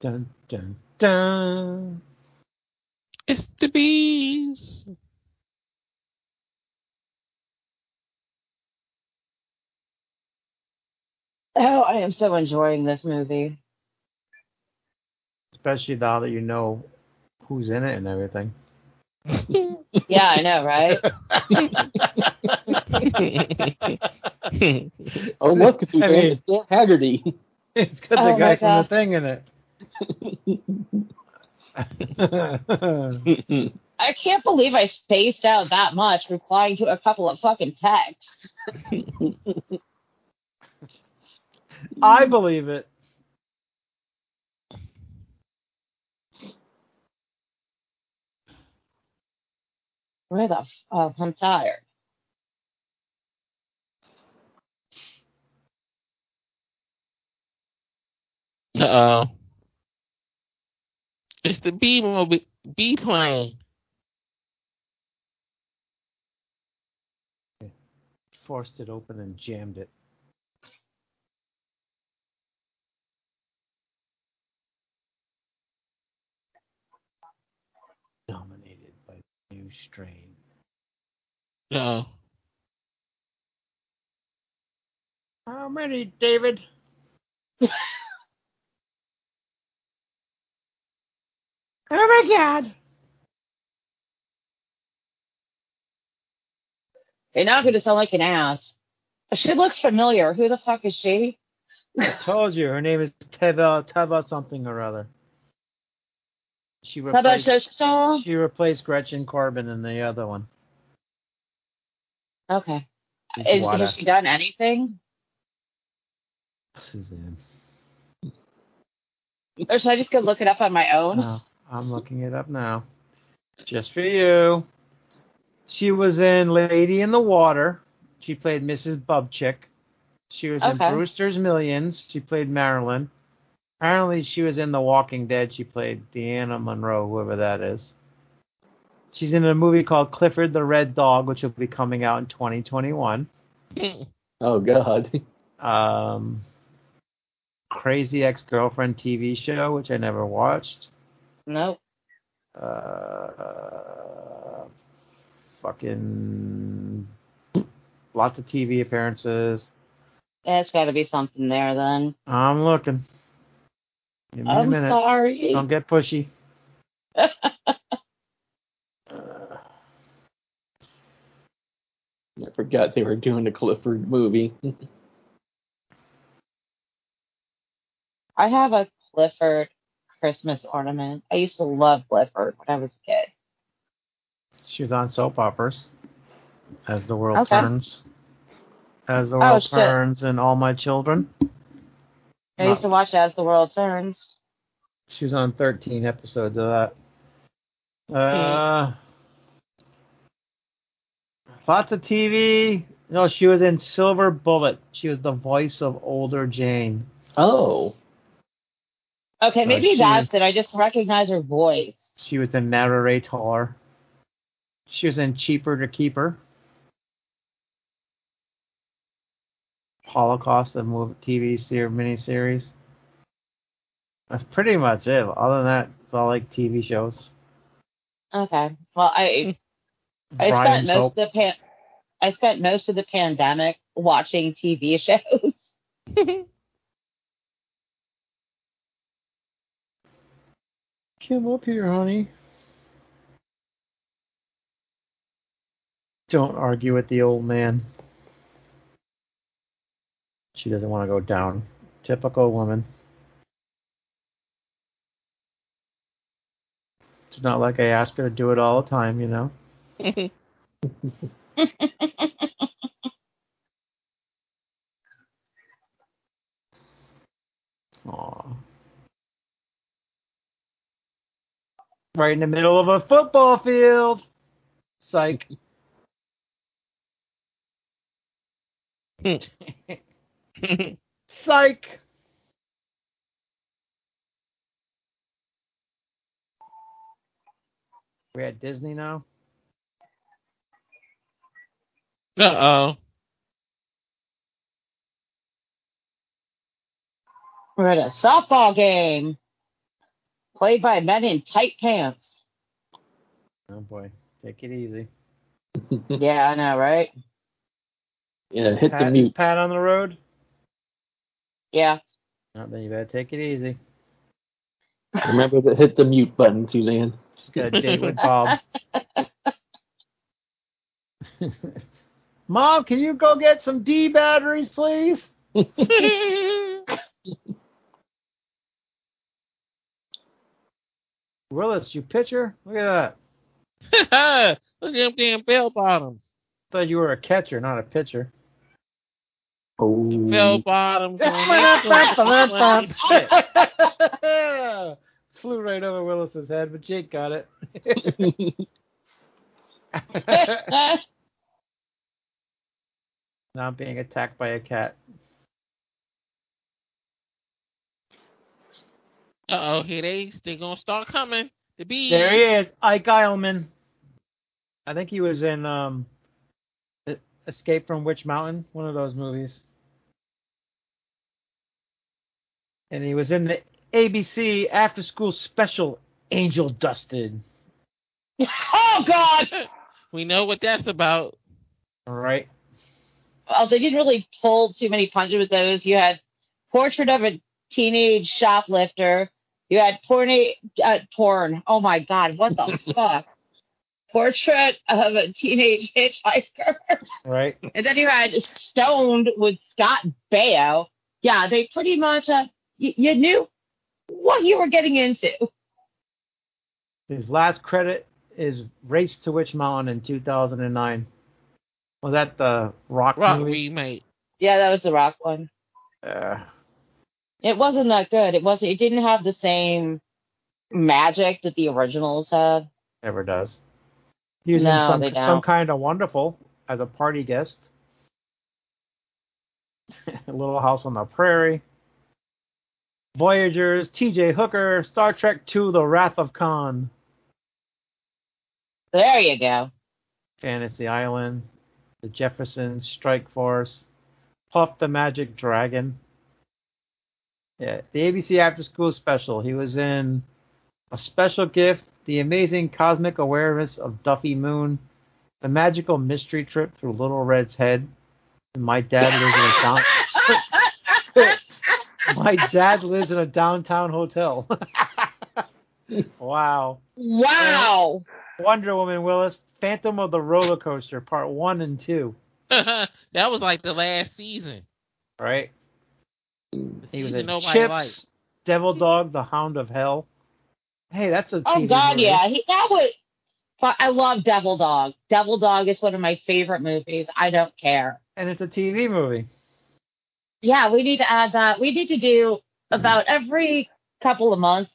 Dun, dun, dun. It's the bees. Oh, I am so enjoying this movie. Especially now that you know who's in it and everything. Yeah, I know, right? Oh, look, it's Dan Haggerty. It's got the guy from the thing in it. I can't believe I spaced out that much replying to a couple of fucking texts. I believe it. Where the fuck? I'm tired. Uh-oh. It's the B plane. Forced it open and jammed it. Dominated by the new strain. Uh-oh. How many, David? Oh, my God. You're not going to sound like an ass. She looks familiar. Who the fuck is she? I told you her name is Tovah something or other. She replaced Gretchen Corbett in the other one. Okay. Has she done anything? Suzanne. Or should I just go look it up on my own? No, I'm looking it up now. Just for you. She was in Lady in the Water. She played Mrs. Bubchick. She was in Brewster's Millions. She played Marilyn. Apparently she was in The Walking Dead. She played Deanna Monroe, whoever that is. She's in a movie called Clifford the Red Dog, which will be coming out in 2021. Oh, God. Crazy Ex-Girlfriend TV show, which I never watched. Nope. Fucking lots of TV appearances. Yeah, it's got to be something there, then. I'm looking. Give me a minute. I'm sorry. Don't get pushy. I forgot they were doing a Clifford movie. I have a Clifford Christmas ornament. I used to love Clifford when I was a kid. She was on soap operas. As the World Turns. As the World Turns and All My Children. I used to watch As the World Turns. She was on 13 episodes of that. Lots of TV. No, she was in Silver Bullet. She was the voice of older Jane. Oh. Okay, maybe that's it. I just recognize her voice. She was the narrator. She was in Cheaper to Keep Her. Holocaust, the movie, TV series, miniseries. That's pretty much it. Other than that, it's all like TV shows. Okay. Well, I spent most of the pandemic watching TV shows. Come up here, honey. Don't argue with the old man. She doesn't want to go down. Typical woman. It's not like I ask her to do it all the time, you know? Aww. Right in the middle of a football field. Psych. Psych. We're at Disney now. Uh-oh. We're at a softball game. Played by men in tight pants. Oh, boy. Take it easy. Yeah, I know, right? Yeah, hit the mute. Is Pat on the road? Yeah. Oh, then you better take it easy. Remember to hit the mute button, Suzanne. She's got a date with Bob. Mom, can you go get some D batteries, please? Willis, you pitcher? Look at that. Look at them damn bell bottoms. Thought you were a catcher, not a pitcher. Oh. Bell bottoms. Flew right over Willis's head, but Jake got it. Now I'm being attacked by a cat. Uh-oh, here they're going to start coming. The bees. There he is, Ike Eisman. I think he was in Escape from Witch Mountain, one of those movies. And he was in the ABC after-school special, Angel Dusted. Oh, God! We know what that's about. All right. Well, they didn't really pull too many punches with those. You had Portrait of a Teenage Shoplifter. You had porn. Oh, my God. What the fuck? Portrait of a Teenage Hitchhiker. Right. And then you had Stoned with Scott Baio. yeah, they pretty much, you knew what you were getting into. His last credit is Race to Witch Mountain in 2009. Was that the Rock movie? Remake. Yeah, that was the Rock one. It wasn't that good. It didn't have the same magic that the originals had. Never does. He was in Some Kind of Wonderful as a party guest. Little House on the Prairie. Voyagers, T.J. Hooker, Star Trek II, The Wrath of Khan. There you go. Fantasy Island, The Jeffersons, Strike Force, Puff the Magic Dragon. Yeah, the ABC After School Special. He was in A Special Gift, The Amazing Cosmic Awareness of Duffy Moon, The Magical Mystery Trip Through Little Red's Head, and My Dad Lives in a Downtown Hotel. Wow. Wow. Wonder Woman Willis, Phantom of the Roller Coaster, Part 1 and 2. That was like the last season. Right. He was in Chips, Devil Dog, The Hound of Hell. Hey, that's a TV movie. Yeah. I love Devil Dog. Devil Dog is one of my favorite movies. I don't care. And it's a TV movie. Yeah, we need to add that. We need to do about every couple of months,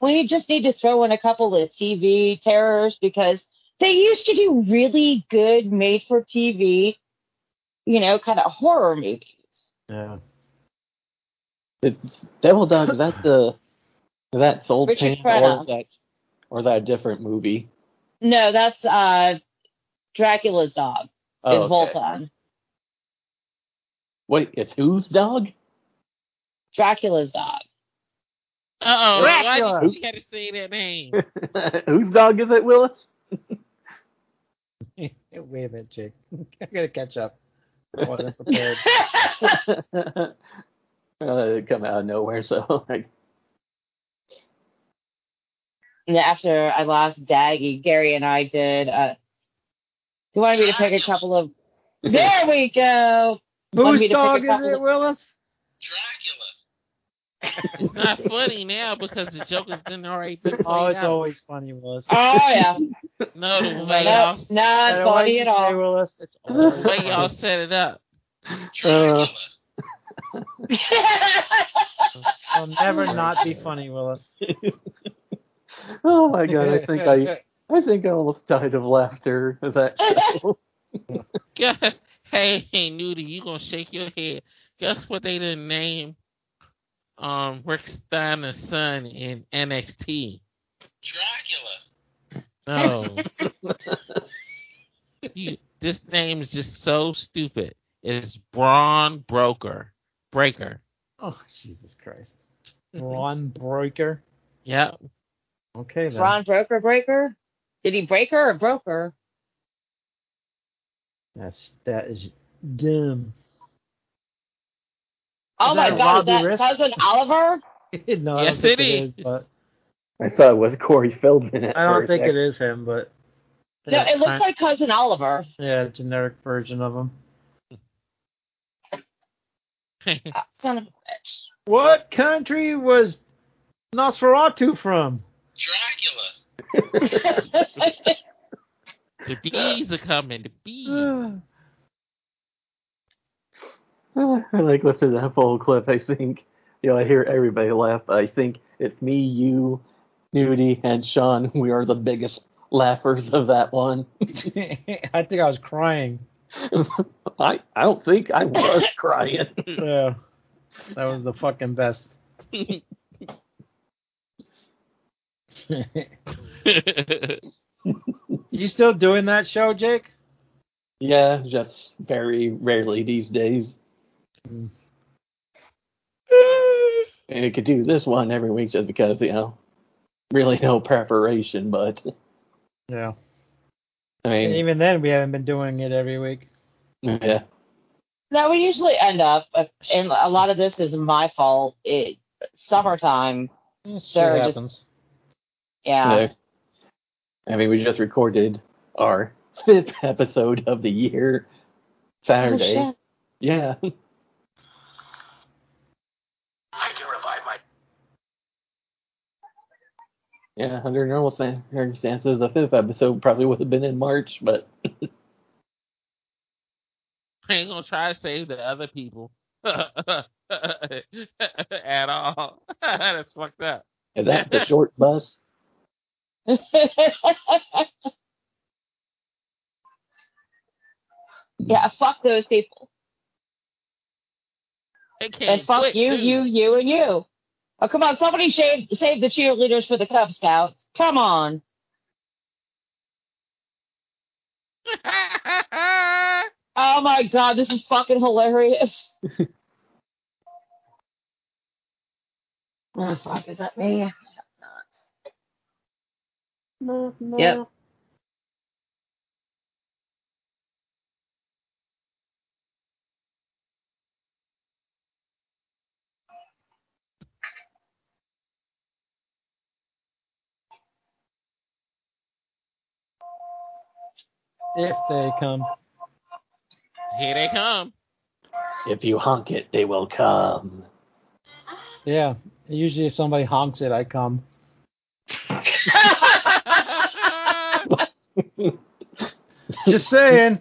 we just need to throw in a couple of TV terrors, because they used to do really good made-for-TV, kind of horror movies. Yeah. Devil Dog, is that that's old Richard Hurd, or that different movie? No, that's Dracula's dog in Voltan. Wait, it's whose dog? Dracula's dog. Uh-oh, Dracula. Why did you have to say that name? Whose dog is it, Willis? Wait a minute, Jake. I gotta catch up. I wasn't prepared. It come out of nowhere, so. After I lost Daggy, Gary and I did. You wanted me to pick a couple of. There we go. Whose dog is it, Willis? Dracula. It's not funny now because the joke has been already been played out. Oh, it's always funny, Willis. Oh yeah. No, the way y'all. Not funny at all, Willis. It's always the way y'all set it up. Dracula. I'll never not be funny, Willis. Oh my God! I think I almost died of laughter. Is that true? God, hey, Nudie, you gonna shake your head? Guess what they didn't name Rick Steiner's son in NXT? Dracula. No. This name is just so stupid. It's Braun Breaker. Oh, Jesus Christ. Braun Breaker? Yeah. Okay, then. Braun Breaker? Did he break her or broker? That is dumb. Oh, my God. Is that Cousin Oliver? No, yes, it is. I thought it was Corey Feldman. I don't think it is him, but... No, it looks like Cousin Oliver. Yeah, a generic version of him. Son of a bitch. What country was Nosferatu from? Dracula. The bees are coming. The bees. I like listening to that whole clip. I think, I hear everybody laugh. I think it's me, you, Nudie, and Sean. We are the biggest laughers of that one. I think I was crying. I don't think I was crying. Yeah, that was the fucking best. You still doing that show, Jake? Yeah, just very rarely these days. And I could do this one every week just because, really no preparation, but... Yeah. I mean, and even then, we haven't been doing it every week. Yeah. No, we usually end up, and a lot of this is my fault. It's summertime. It sure happens. Yeah. I mean, we just recorded our 5th episode of the year Saturday. Oh, shit. Yeah. Yeah, under normal circumstances, the fifth episode probably would have been in March, but... I ain't gonna try to save the other people at all. That's fucked up. Is that the short bus? Yeah, fuck those people. And fuck you, you, and you. Oh, come on, somebody save the cheerleaders for the Cub Scouts. Come on. Oh, my God, this is fucking hilarious. Oh, fuck, is that me? I hope not. No. Yep. If they come. Here they come. If you honk it, they will come. Yeah. Usually if somebody honks it, I come. Just saying.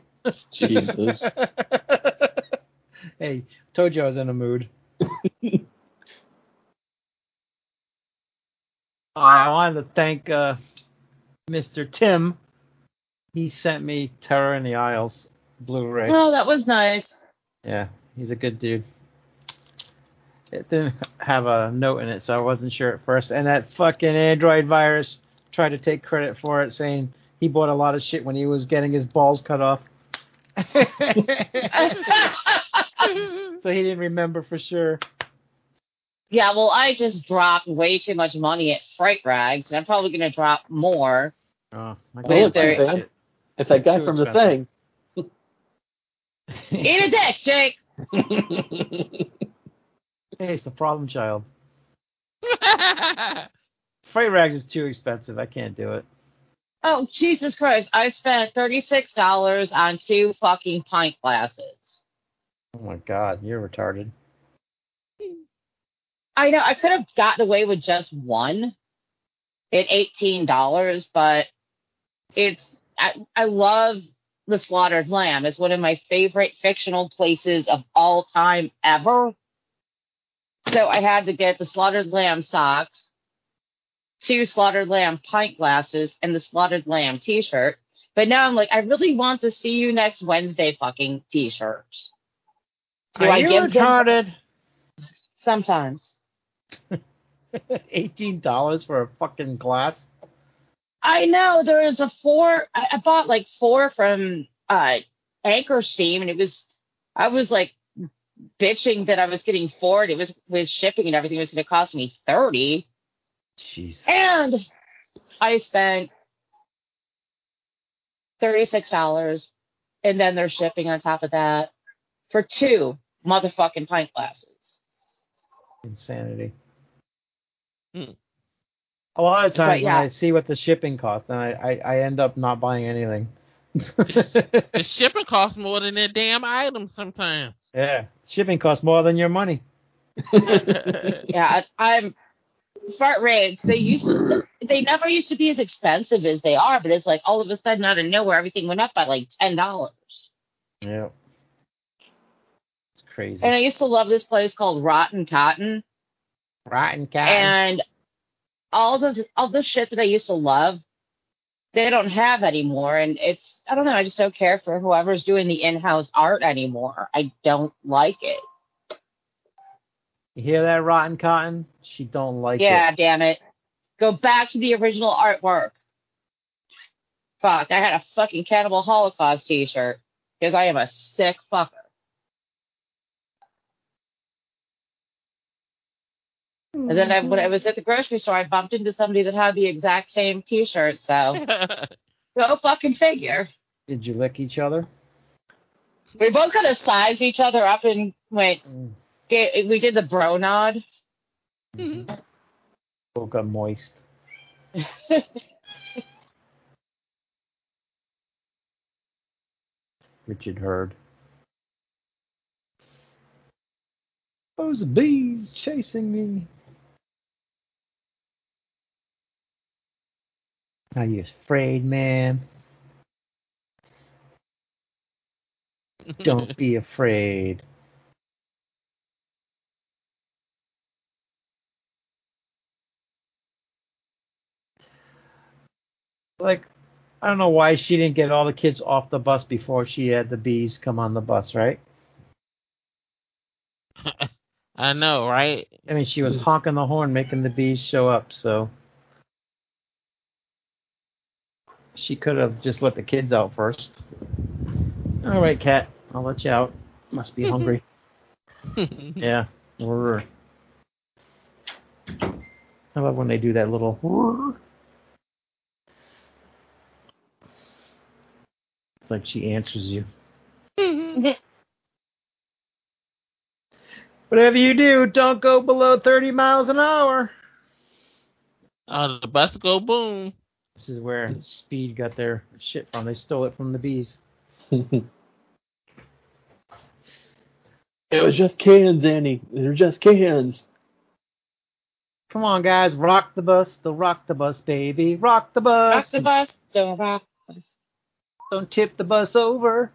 Jesus. Hey, told you I was in a mood. I wanted to thank Mr. Tim. He sent me Terror in the Isles Blu-ray. Oh, that was nice. Yeah, he's a good dude. It didn't have a note in it, so I wasn't sure at first. And that fucking Android virus tried to take credit for it, saying he bought a lot of shit when he was getting his balls cut off. So he didn't remember for sure. Yeah, well, I just dropped way too much money at Fright Rags, and I'm probably going to drop more. Oh, my God. Well, it's that guy from The Thing. Eat a dick, Jake. Hey, it's the problem child. Freight Rags is too expensive. I can't do it. Oh, Jesus Christ. I spent $36 on 2 fucking pint glasses. Oh, my God. You're retarded. I know. I could have gotten away with just one at $18, but it's... I love The Slaughtered Lamb. It's one of my favorite fictional places of all time ever. So I had to get the Slaughtered Lamb socks, 2 Slaughtered Lamb pint glasses, and the Slaughtered Lamb t-shirt. But now I'm like, I really want the See You Next Wednesday fucking t-shirt. So are you retarded? Sometimes. $18 for a fucking glass? I know, there was a 4, I bought like 4 from Anchor Steam, and I was like bitching that I was getting 4, and it was with shipping and everything, it was going to cost me $30. Jeez. And I spent $36, and then they're shipping on top of that for 2 motherfucking pint glasses. Insanity. Hmm. A lot of times when I see what the shipping costs, and I end up not buying anything. The shipping costs more than their damn items sometimes. Yeah, shipping costs more than your money. Yeah, I'm fart rigged. They never used to be as expensive as they are, but it's like all of a sudden out of nowhere, everything went up by like $10. Yeah, it's crazy. And I used to love this place called Rotten Cotton. Rotten Cotton. And all the shit that I used to love, they don't have anymore. And it's, I don't know, I just don't care for whoever's doing the in-house art anymore. I don't like it. You hear that, Rotten Cotton? She don't like it. Yeah, damn it. Go back to the original artwork. Fuck, I had a fucking Cannibal Holocaust t-shirt because I am a sick fucker. And then when I was at the grocery store, I bumped into somebody that had the exact same t-shirt, so go fucking figure. Did you lick each other? We both kind of sized each other up and went, we did the bro nod. Mm-hmm. Both got moist. Richard Hurd. Those bees chasing me. Are you afraid, man? Don't be afraid. Like, I don't know why she didn't get all the kids off the bus before she had the bees come on the bus, right? I know, right? I mean, she was honking the horn, making the bees show up, so she could have just let the kids out first. All right, Cat, I'll let you out. Must be hungry. Yeah. I love when they do that little... It's like she answers you. Whatever you do, don't go below 30 miles an hour. The bus go boom. This is where Speed got their shit from. They stole it from the bees. It was just cans, Annie. They're just cans. Come on, guys. Rock the bus. Don't rock the bus, baby. Rock the bus. Rock the bus. Don't rock the bus. Don't tip the bus over.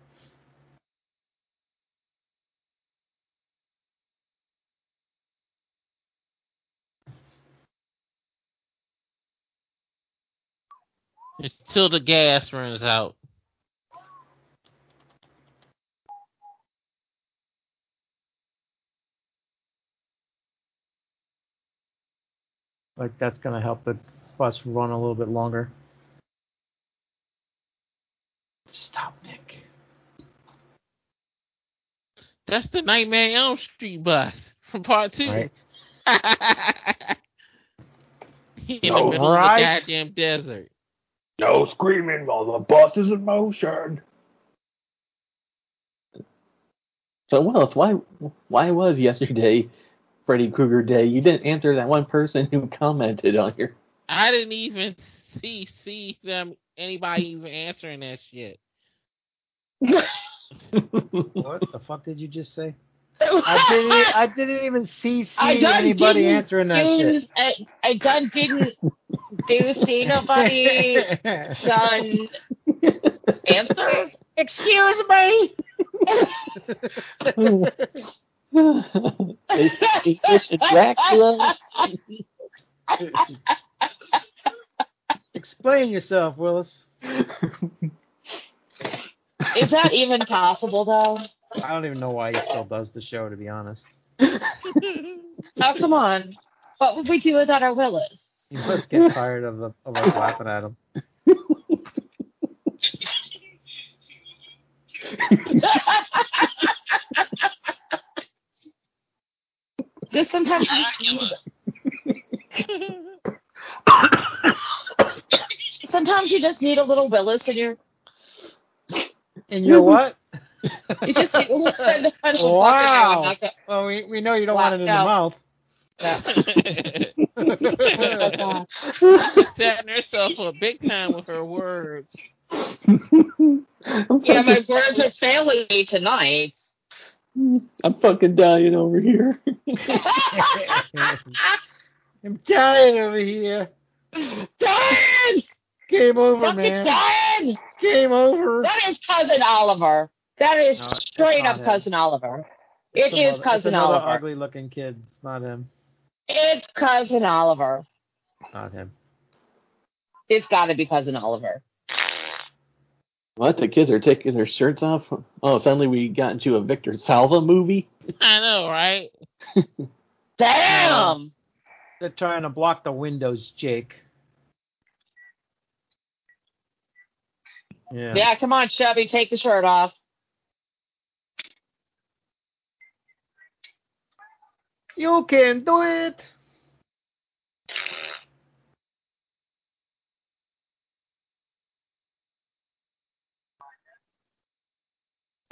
Until the gas runs out. Like, that's going to help the bus run a little bit longer. Stop, Nick. That's the Nightmare on Elm Street bus from part 2. Right. In the middle of the goddamn desert. No screaming while the bus is in motion. So, Willis, why was yesterday Freddy Krueger Day? You didn't answer that one person who commented on here. I didn't even see them. Anybody even answering that shit? What the fuck did you just say? I didn't even see anybody answering that shit. I done didn't do see nobody done answer. Excuse me. Explain yourself, Willis. Is that even possible, though? I don't even know why he still does the show, to be honest. Oh, come on. What would we do without our Willis? You must get tired of us laughing at him. Just sometimes... Sometimes you just need a little Willis in your... In your what? You just need a little... Wow! Well, we know you don't want it in the mouth. No. She's setting herself up big time with her words. Yeah, my words are failing me tonight. I'm fucking dying over here. I'm dying over here. Dying! Game over, fucking man. Dying! Game over. That is Cousin Oliver. That is straight up him. Cousin Oliver. It's Cousin Oliver. It's another ugly-looking kid. It's not him. It's Cousin Oliver. Not him. It's got to be Cousin Oliver. What? The kids are taking their shirts off? Oh, suddenly we got into a Victor Salva movie? I know, right? Damn! They're trying to block the windows, Jake. Yeah, come on, Chubby, take the shirt off. You can do it.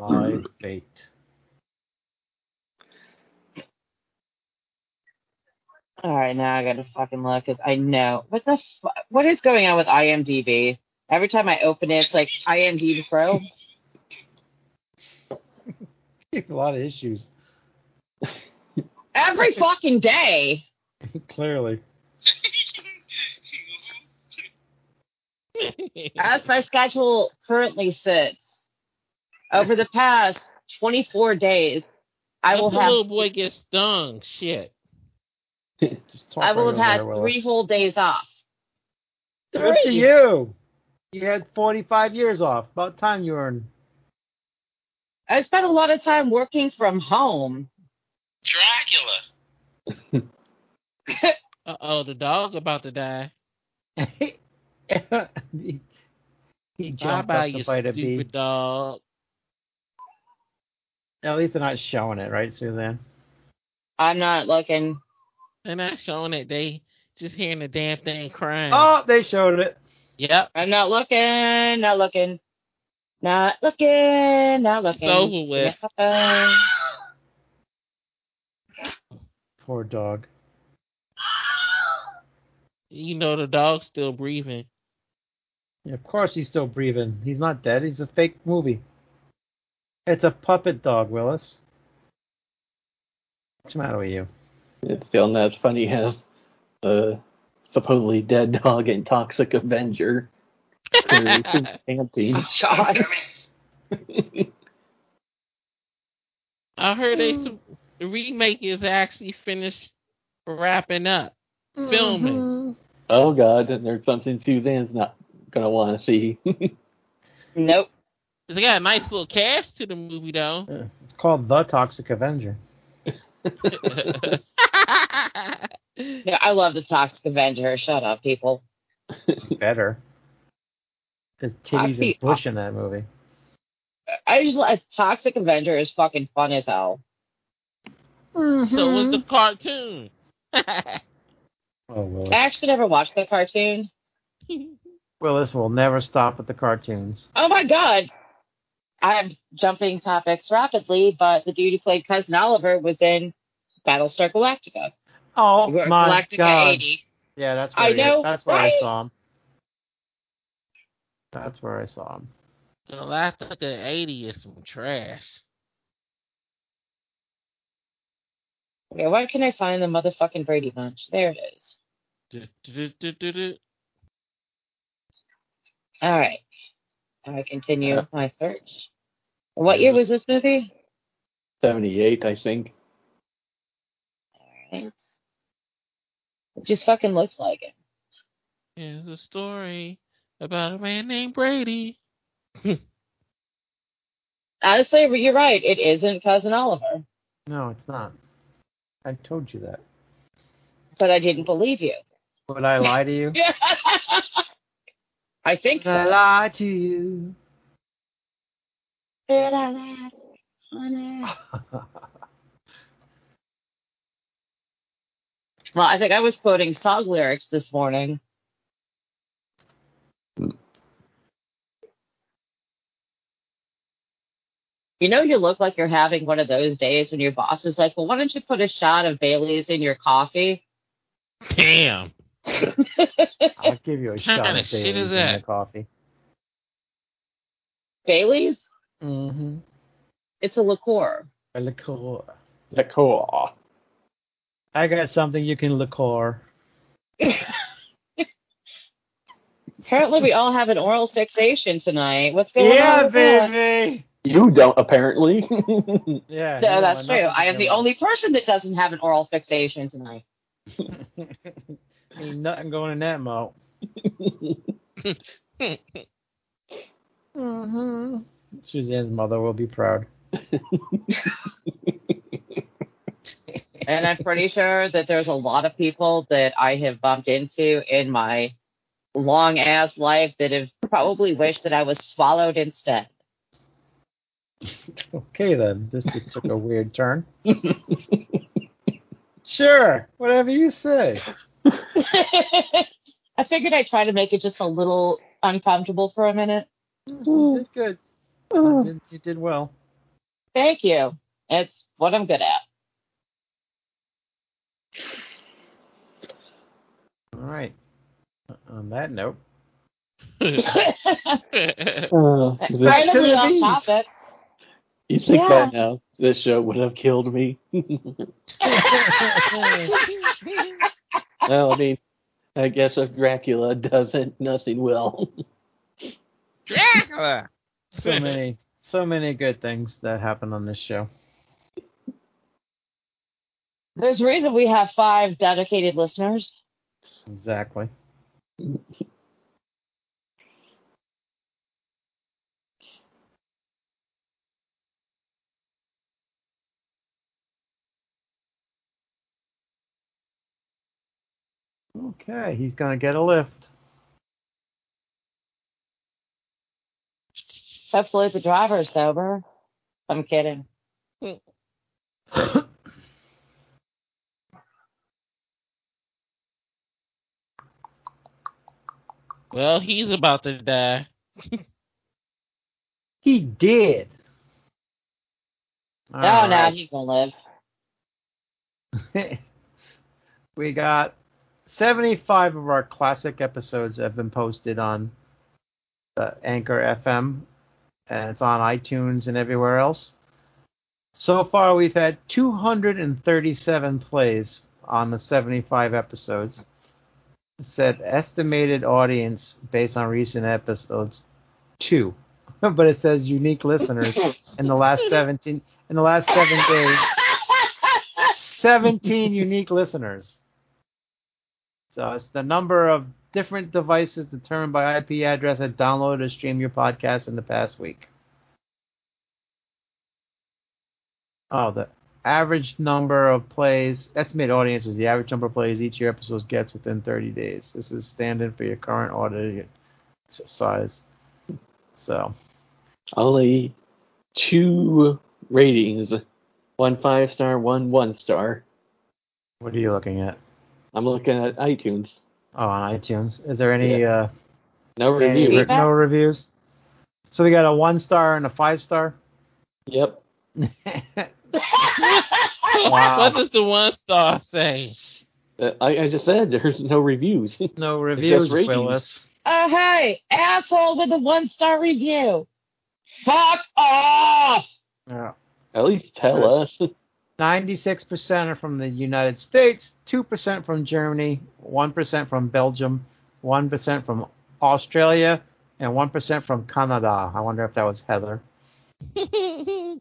My fate. All right, now I gotta fucking look because I know what is going on with IMDb. Every time I open it, it's like IMDb Pro. A lot of issues. Every fucking day. Clearly. As my schedule currently sits, over the past 24 days, I will have... little boy gets stung, shit. I will have had 3 whole days off. Good for you! You had 45 years off. About time you earned. I spent a lot of time working from home. Dracula! Uh-oh, the dog's about to die. He jumped up to fight a bee. Dog. At least they're not showing it, right, Suzanne? I'm not looking. They're not showing it. They just hearing the damn thing crying. Oh, they showed it. Yep. I'm not looking. Not looking. Not looking. Not looking. It's over with. Yeah. Poor dog. You know the dog's still breathing. Yeah, of course he's still breathing. He's not dead. He's a fake movie. It's a puppet dog, Willis. What's the matter with you? It's still not funny as the supposedly dead dog and Toxic Avenger. I heard the remake is actually finished wrapping up. Filming. Mm-hmm. Oh, God. And there's something Suzanne's not going to want to see. Nope. They got a nice little cast to the movie, though. Yeah. It's called The Toxic Avenger. Yeah, I love The Toxic Avenger. Shut up, people. Better. There's titties and bush in that movie. I just like Toxic Avenger is fucking fun as hell. Mm-hmm. So was the cartoon. Oh, Willis. I actually never watched the cartoon. Willis will never stop with the cartoons. Oh my God. I'm jumping topics rapidly, but the dude who played Cousin Oliver was in Battlestar Galactica. Oh my Galactica God. 80. Yeah, that's where that's where right? I saw him. That's where I saw him. Galactica 80 is some trash. Okay, why can I find the motherfucking Brady Bunch? There it is. All right. I continue my search. What year was this movie? 78, I think. All right. It just fucking looks like it. It's a story about a man named Brady. Honestly, you're right. It isn't Cousin Oliver. No, it's not. I told you that. But I didn't believe you. Would I lie to you? I think so. I lie to you. Did I lie to you? Well, I think I was quoting song lyrics this morning. You know you look like you're having one of those days when your boss is like, well, why don't you put a shot of Bailey's in your coffee? Damn. I'll give you a shot of Bailey's in your coffee. Bailey's? Mm-hmm. It's a liqueur. A liqueur. Liqueur. I got something you can liqueur. Apparently we all have an oral fixation tonight. What's going on? Yeah, baby! That? You don't, apparently. Yeah, no, that's true. I am the only person that doesn't have an oral fixation tonight. Ain't nothing going in that mouth. Mm-hmm. Suzanne's mother will be proud. And I'm pretty sure that there's a lot of people that I have bumped into in my long-ass life that have probably wished that I was swallowed instead. Okay, then. This took a weird turn. Sure, whatever you say. I figured I'd try to make it just a little uncomfortable for a minute. You did good. You did well. Thank you. It's what I'm good at. All right. On that note. Finally off topic. You think that now? This show would have killed me. Well, I mean, I guess if Dracula doesn't, nothing will. Dracula! So many good things that happen on this show. There's a reason we have 5 dedicated listeners. Exactly. Okay, he's going to get a lift. Hopefully the driver's sober. I'm kidding. Well, he's about to die. He did. Oh, right. No, he's going to live. We got 75 of our classic episodes have been posted on Anchor FM, and it's on iTunes and everywhere else. So far, we've had 237 plays on the 75 episodes. It said estimated audience based on recent episodes, 2, but it says unique listeners in the last 7 days, 17 unique listeners. So it's the number of different devices determined by IP address that downloaded or streamed your podcast in the past week. Oh, the average number of plays, estimated audience is the average number of plays each year episode gets within 30 days. This is standard for your current audience size. So only 2 ratings, 1 5-star, 1 1-star. What are you looking at? I'm looking at iTunes. Oh, on iTunes. Is there any no reviews? So we got a 1-star and a 5-star? Yep. Wow. What does the 1-star say? I just said there's no reviews. No reviews, Willis. Oh, hey, asshole with a 1-star review. Fuck off! Yeah. At least tell us. 96% are from the United States, 2% from Germany, 1% from Belgium, 1% from Australia, and 1% from Canada. I wonder if that was Heather.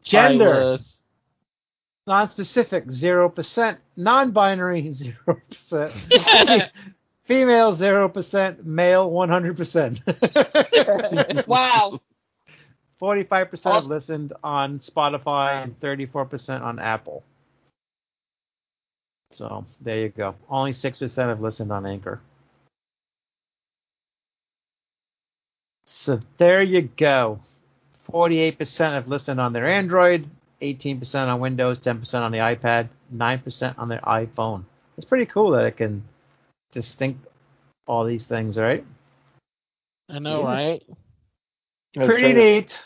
Gender, non-specific, 0%, non-binary, 0%, female, 0%, male, 100%. Wow. 45% have listened on Spotify and 34% on Apple. So there you go. Only 6% have listened on Anchor. So there you go. 48% have listened on their Android, 18% on Windows, 10% on the iPad, 9% on their iPhone. It's pretty cool that it can distinct all these things, right? I know, right? Pretty neat.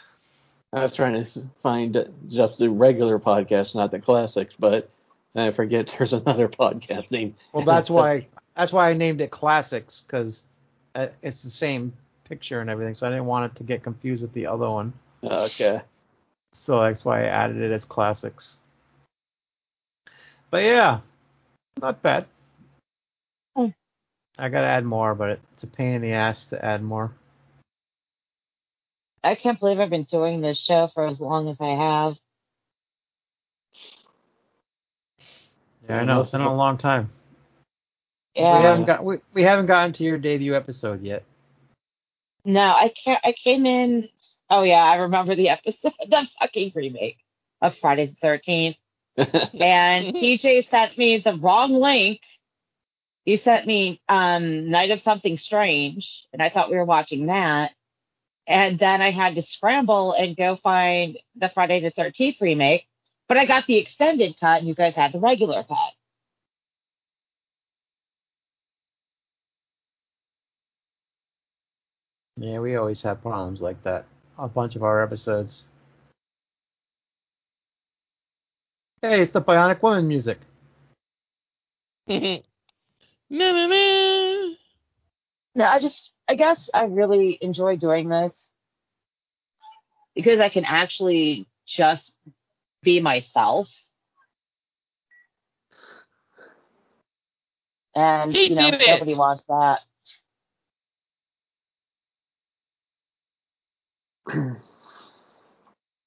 I was trying to find just the regular podcast, not the classics, but I forget there's another podcast name. Well, that's why I named it Classics, because it's the same picture and everything, so I didn't want it to get confused with the other one. Okay. So that's why I added it as Classics. But yeah, not bad. Oh. I gotta add more, but it's a pain in the ass to add more. I can't believe I've been doing this show for as long as I have. Yeah, I know. It's been a long time. Yeah. We haven't gotten to your debut episode yet. No, I can't. I came in. Oh, yeah. I remember the episode, the fucking remake of Friday the 13th. And TJ sent me the wrong link. He sent me Night of Something Strange. And I thought we were watching that. And then I had to scramble and go find the Friday the 13th remake. But I got the extended cut, and you guys had the regular cut. Yeah, we always have problems like that. A bunch of our episodes. Hey, it's the Bionic Woman music. No, I guess I really enjoy doing this because I can actually just be myself. And, you know, nobody wants that.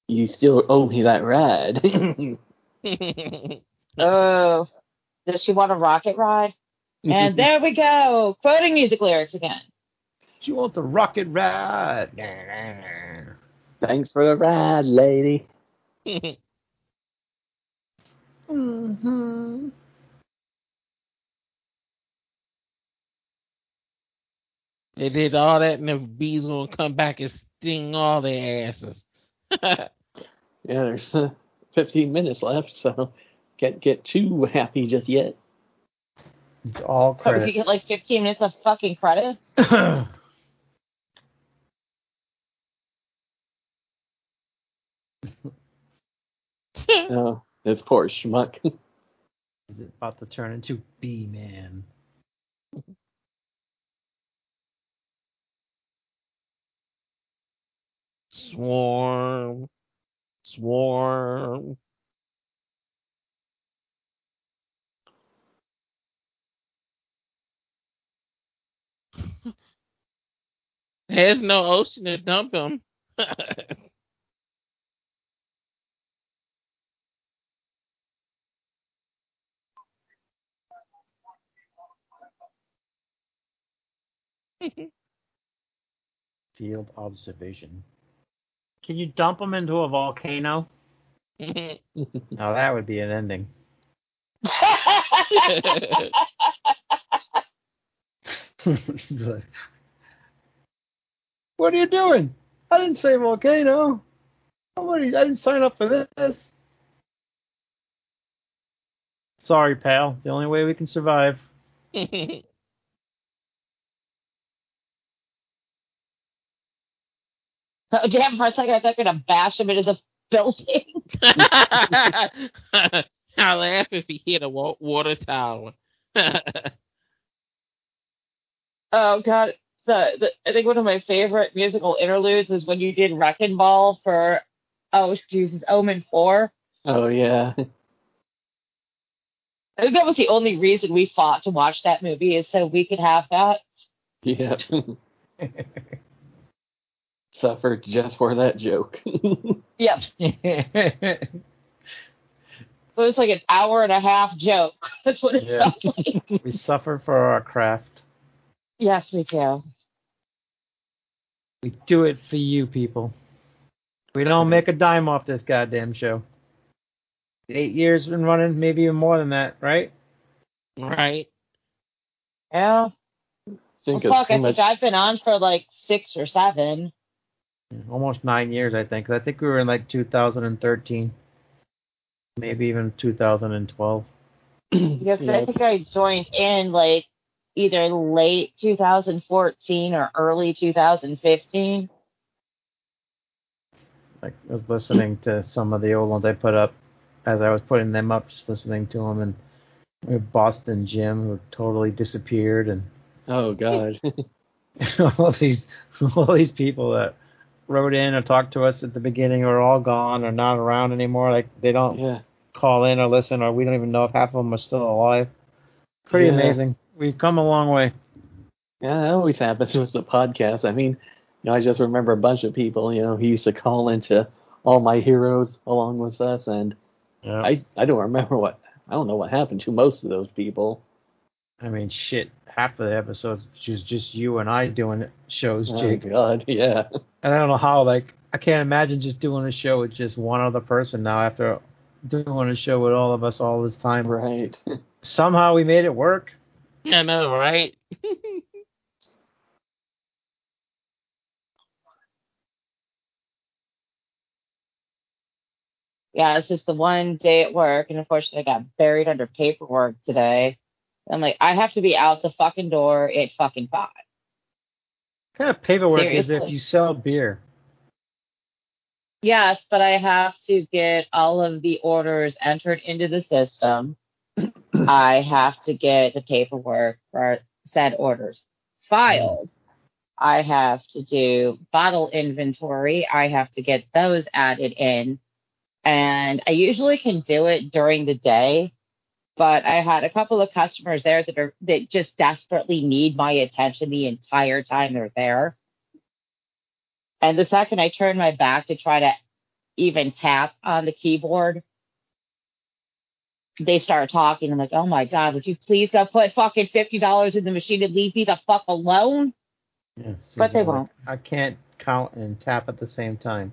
You still owe me that ride. Oh, does she want a rocket ride? And there we go, quoting music lyrics again. She wants a rocket ride. Thanks for the ride, lady. Mm-hmm. They did all that, and the bees will come back and sting all their asses. Yeah, there's 15 minutes left, so can't get too happy just yet. It's all credits. Oh, you get like 15 minutes of fucking credits? No, it's poor schmuck. Is it about to turn into B-Man? Swarm. Swarm. There's no ocean to dump him. Field observation. Can you dump him into a volcano? Now that would be an ending. What are you doing? I didn't say volcano. I didn't sign up for this. Sorry, pal. The only way we can survive. Damn, for a second, I thought I was going to bash him into the building. I'll laugh if he hit a water tower. Oh, God. I think one of my favorite musical interludes is when you did Wrecking Ball for, oh, Jesus, Omen 4. Oh, yeah. I think that was the only reason we fought to watch that movie, is so we could have that. Yeah. Suffered just for that joke. Yep. It was like an hour and a half joke. That's what it felt like. We suffer for our craft. Yes, we do. We do it for you people. We don't make a dime off this goddamn show. 8 years been running, maybe even more than that, right? Right. Yeah. I think I've been on for like 6 or 7. Almost 9 years, I think. I think we were in like 2013. Maybe even 2012. Because I think I joined in like either late 2014 or early 2015. I was listening to some of the old ones I put up as I was putting them up, just listening to them. And we had Boston Jim, who totally disappeared. And oh, God. all these people that wrote in or talked to us at the beginning are all gone or not around anymore. Like, they don't call in or listen, or we don't even know if half of them are still alive. Pretty amazing. We've come a long way. Yeah, that always happens with the podcast. I mean, you know, I just remember a bunch of people, you know, who used to call into All My Heroes along with us, and I don't remember I don't know what happened to most of those people. I mean, shit, half of the episodes is just you and I doing shows, Jake. Oh, God, yeah. And I don't know how, like, I can't imagine just doing a show with just one other person now after doing a show with all of us all this time. Right. Somehow we made it work. Yeah, I know, right? Yeah, it's just the one day at work, and unfortunately I got buried under paperwork today. I'm like, I have to be out the fucking door at fucking 5. What kind of paperwork Seriously? Is if you sell beer? Yes, but I have to get all of the orders entered into the system. I have to get the paperwork for said orders filed. I have to do bottle inventory. I have to get those added in. And I usually can do it during the day. But I had a couple of customers there that just desperately need my attention the entire time they're there. And the second I turned my back to try to even tap on the keyboard, they start talking. I'm like, oh, my God, would you please go put fucking $50 in the machine and leave me the fuck alone? Yeah, so but they won't. I can't count and tap at the same time.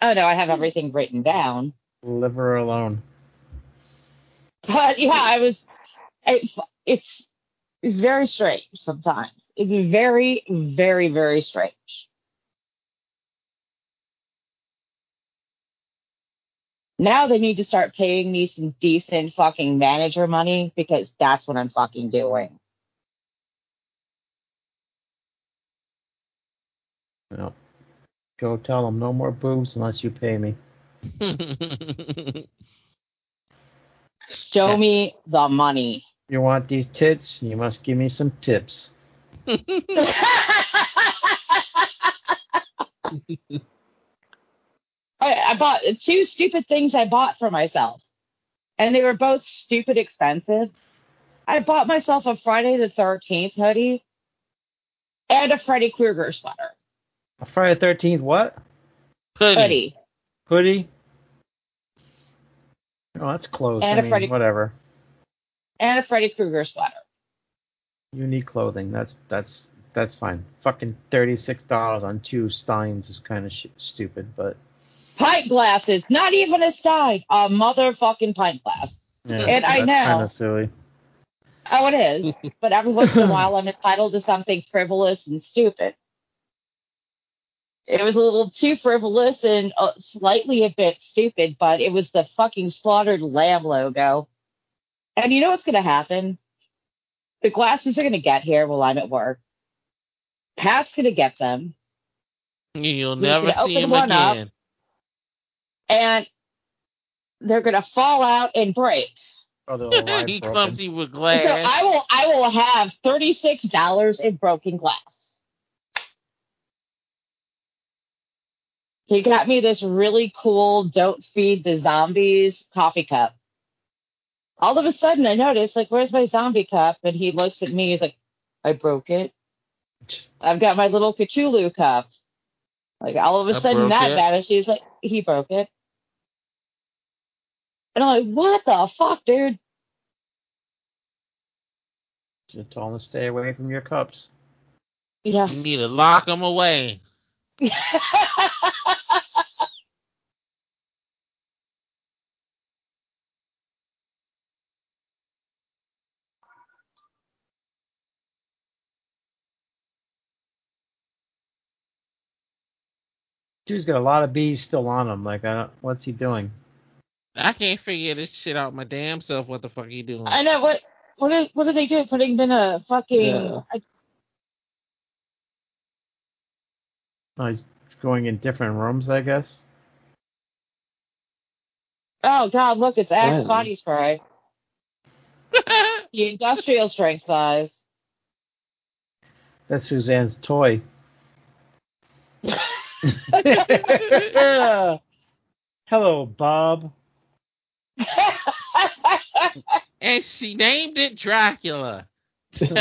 Oh, no, I have everything written down. Leave her alone. But yeah, it's very strange sometimes. It's very, very, very strange. Now they need to start paying me some decent fucking manager money because that's what I'm fucking doing. No. Go tell them no more boobs unless you pay me. Show me the money. You want these tits? You must give me some tips. I bought two stupid things I bought for myself, and they were both stupid expensive. I bought myself a Friday the 13th hoodie and a Freddy Krueger sweater. A Friday the 13th what? Hoodie. Hoodie? Oh, that's close. And whatever. And a Freddy Krueger sweater. Unique clothing. That's fine. Fucking $36 on two steins is kind of stupid, but. Pint glasses. Not even a stein. A motherfucking pint glass. Yeah, and I know. That's kind of silly. Oh, it is. But every once in a while, I'm entitled to something frivolous and stupid. It was a little too frivolous and slightly a bit stupid, but it was the fucking Slaughtered Lamb logo. And you know what's going to happen? The glasses are going to get here while I'm at work. Pat's going to get them. You'll never see him again. Up, and they're going to fall out and break. Oh, he clumsy with glass. So I will have $36 in broken glass. He got me this really cool Don't Feed the Zombies coffee cup. All of a sudden, I noticed, like, where's my zombie cup? And he looks at me. He's like, I broke it. I've got my little Cthulhu cup. Like, all of a sudden, that vanished. He's like, he broke it. And I'm like, what the fuck, dude? Just tell him to stay away from your cups. Yes. You need to lock them away. Dude's got a lot of bees still on him. Like, what's he doing? I can't figure this shit out my damn self. What the fuck he doing? I know what are they doing? Putting him in a fucking. Yeah. Oh, he's going in different rooms, I guess. Oh, God, look, it's Axe body spray. The industrial strength size. That's Suzanne's toy. Hello, Bob. And she named it Dracula. Okay,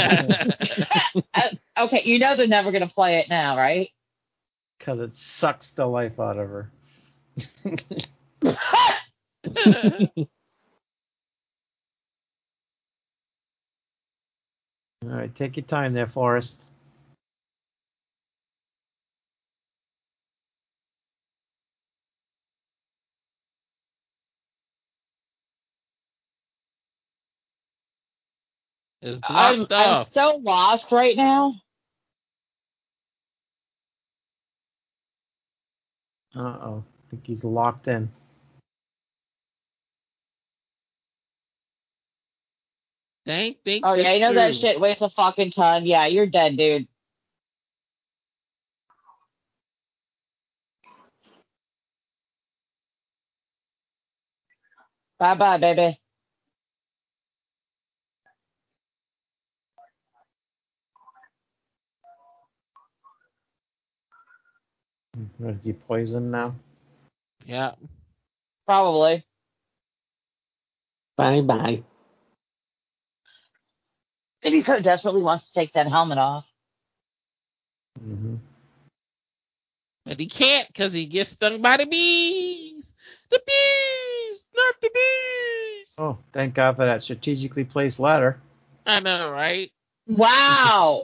you know they're never going to play it now, right? Because it sucks the life out of her. All right, take your time there, Forrest. I'm so lost right now. Uh-oh. I think he's locked in. Oh, yeah, you know that shit weighs a fucking ton. Yeah, you're dead, dude. Bye-bye, baby. Is he poisoned now? Yeah. Probably. Bye-bye. If he so desperately wants to take that helmet off. Mm-hmm. But he can't because he gets stung by the bees. The bees! Not the bees! Oh, thank God for that strategically placed ladder. I know, right? Wow!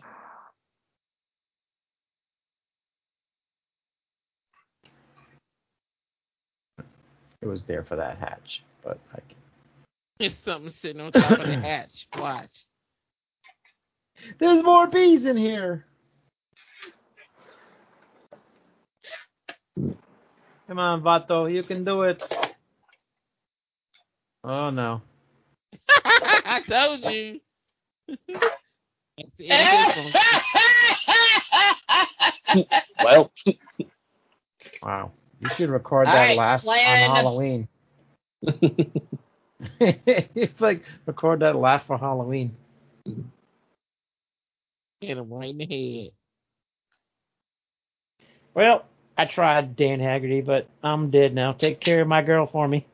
It was there for that hatch, but I can't. It's something sitting on top of the hatch. Watch. There's more bees in here. Come on, Vato. You can do it. Oh, no. I told you. That's the end of this one. Well. Wow. You should record that laugh on Halloween. It's like, record that laugh for Halloween. Get him right in the head. Well, I tried Dan Haggerty, but I'm dead now. Take care of my girl for me.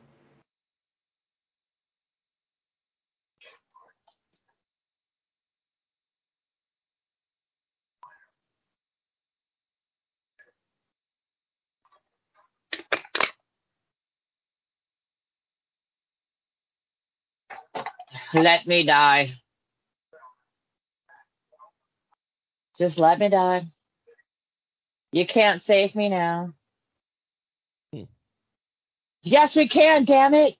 Let me die. Just let me die. You can't save me now. Yes, we can, damn it.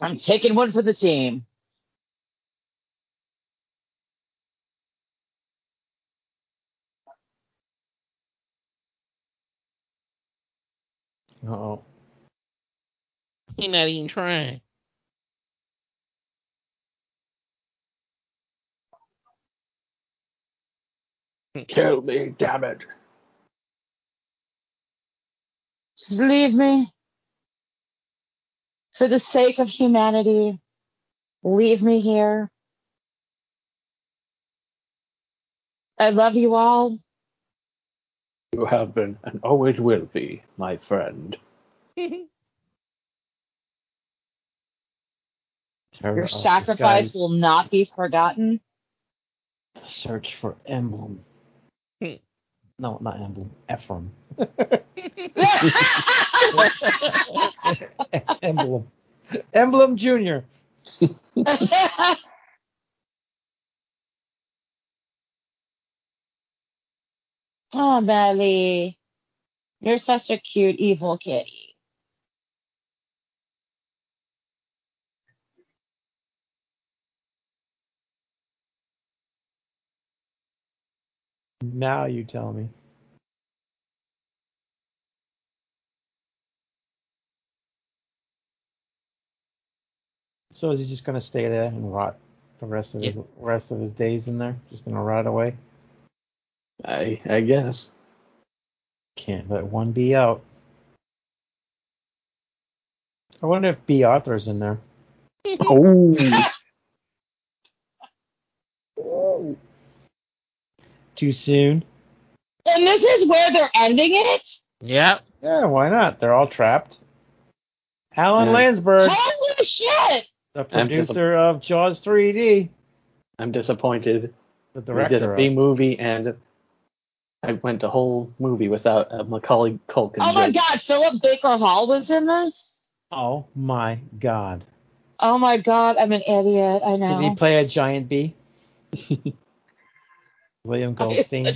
I'm taking one for the team. Uh-oh. He's not even trying. Kill me, damn it. Just leave me. For the sake of humanity, leave me here. I love you all. You have been, and always will be, my friend. Your sacrifice will not be forgotten. Search for Emblem. No, not Emblem. Efrem. Emblem. Emblem Jr. Oh, Belly, you're such a cute, evil kitty. Now you tell me. So is he just going to stay there and rot the rest of his days in there? Just going to rot away? I guess. Can't let one be out. I wonder if B. Arthur's in there. Oh. Oh. Too soon. And this is where they're ending it? Yep. Yeah, why not? They're all trapped. Alan Landsberg. Holy shit! The producer of Jaws 3D. I'm disappointed. The director. We did a B movie and... I went the whole movie without Macaulay Culkin. Oh, my God. Philip Baker Hall was in this? Oh, my God. Oh, my God. I'm an idiot. I know. Did he play a giant bee? William Goldstein.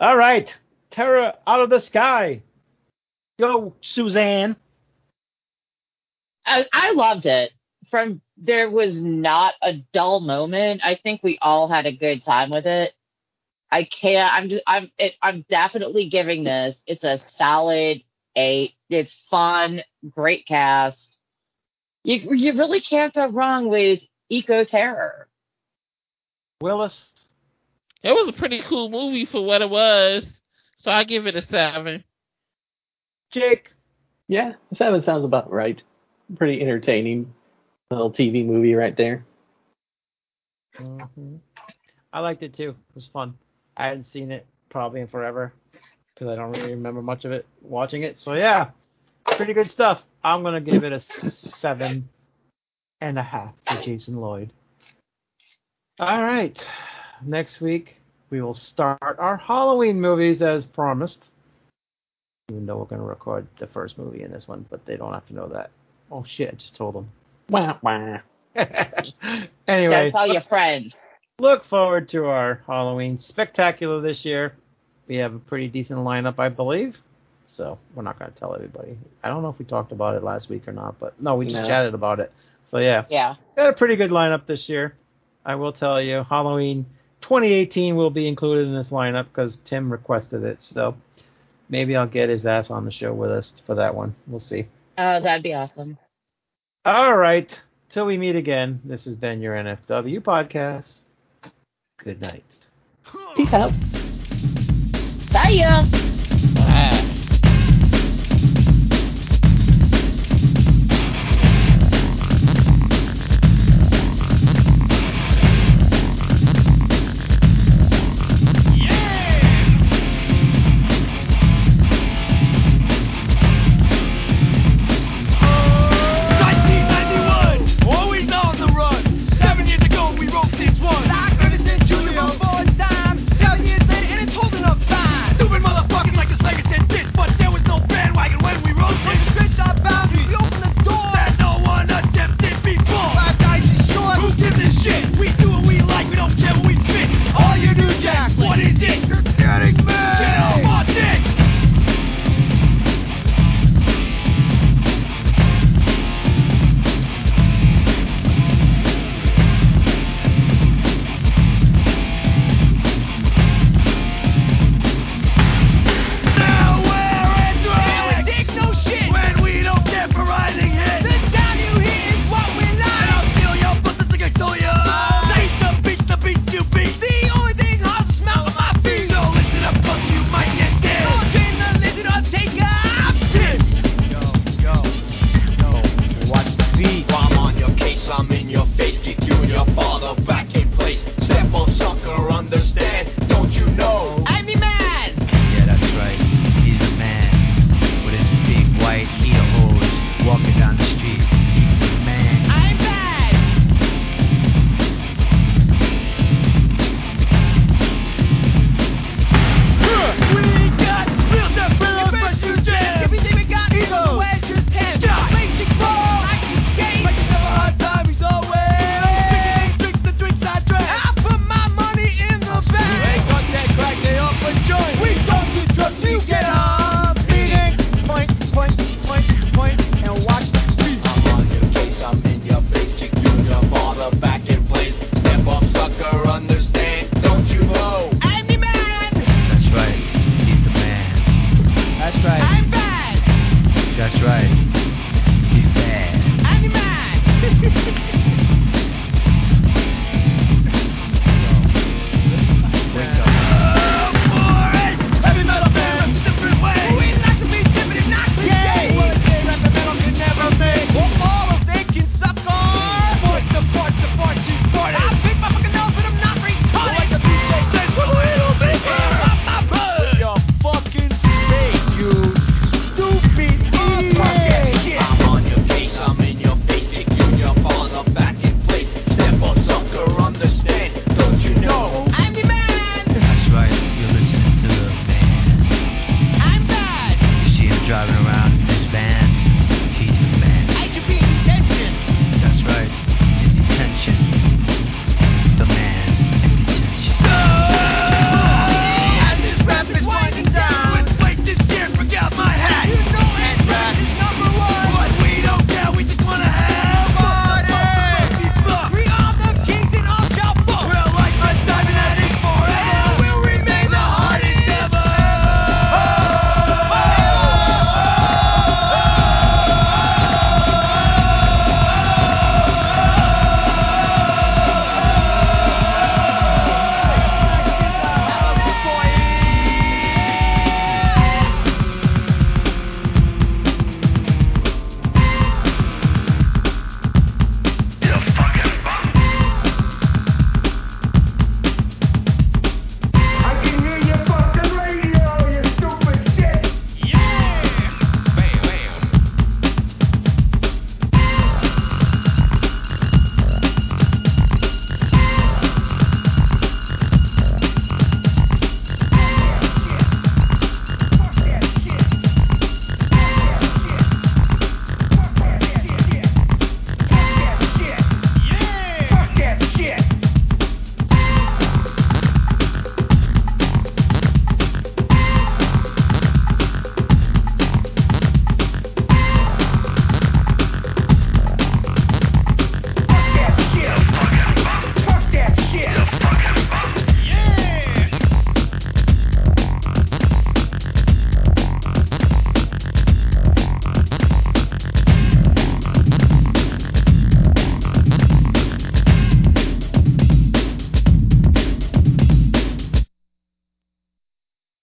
All right. Terror out of the sky. Go, Suzanne. I loved it. There was not a dull moment. I think we all had a good time with it. I can't. I'm definitely giving this. It's a solid 8. It's fun. Great cast. You really can't go wrong with Eco Terror. Willis. It was a pretty cool movie for what it was. So I give it a 7. Jake. Yeah, 7 sounds about right. Pretty entertaining little TV movie right there. Mm-hmm. I liked it too. It was fun. I hadn't seen it probably in forever because I don't really remember much of it watching it. So yeah, pretty good stuff. I'm going to give it a 7.5 to Jason Lloyd. All right. Next week, we will start our Halloween movies as promised. Even though we're going to record the first movie in this one, but they don't have to know that. Oh, shit, I just told them. Wah, wah. Anyway. Don't tell your friends. Look forward to our Halloween spectacular this year. We have a pretty decent lineup, I believe. So we're not going to tell everybody. I don't know if we talked about it last week or not, but no, we just chatted about it. So, yeah. Yeah. Got a pretty good lineup this year. I will tell you, Halloween 2018 will be included in this lineup because Tim requested it. So maybe I'll get his ass on the show with us for that one. We'll see. That'd be awesome. All right. Till we meet again, this has been your NFW podcast. Good night. Peace out. Bye, y'all.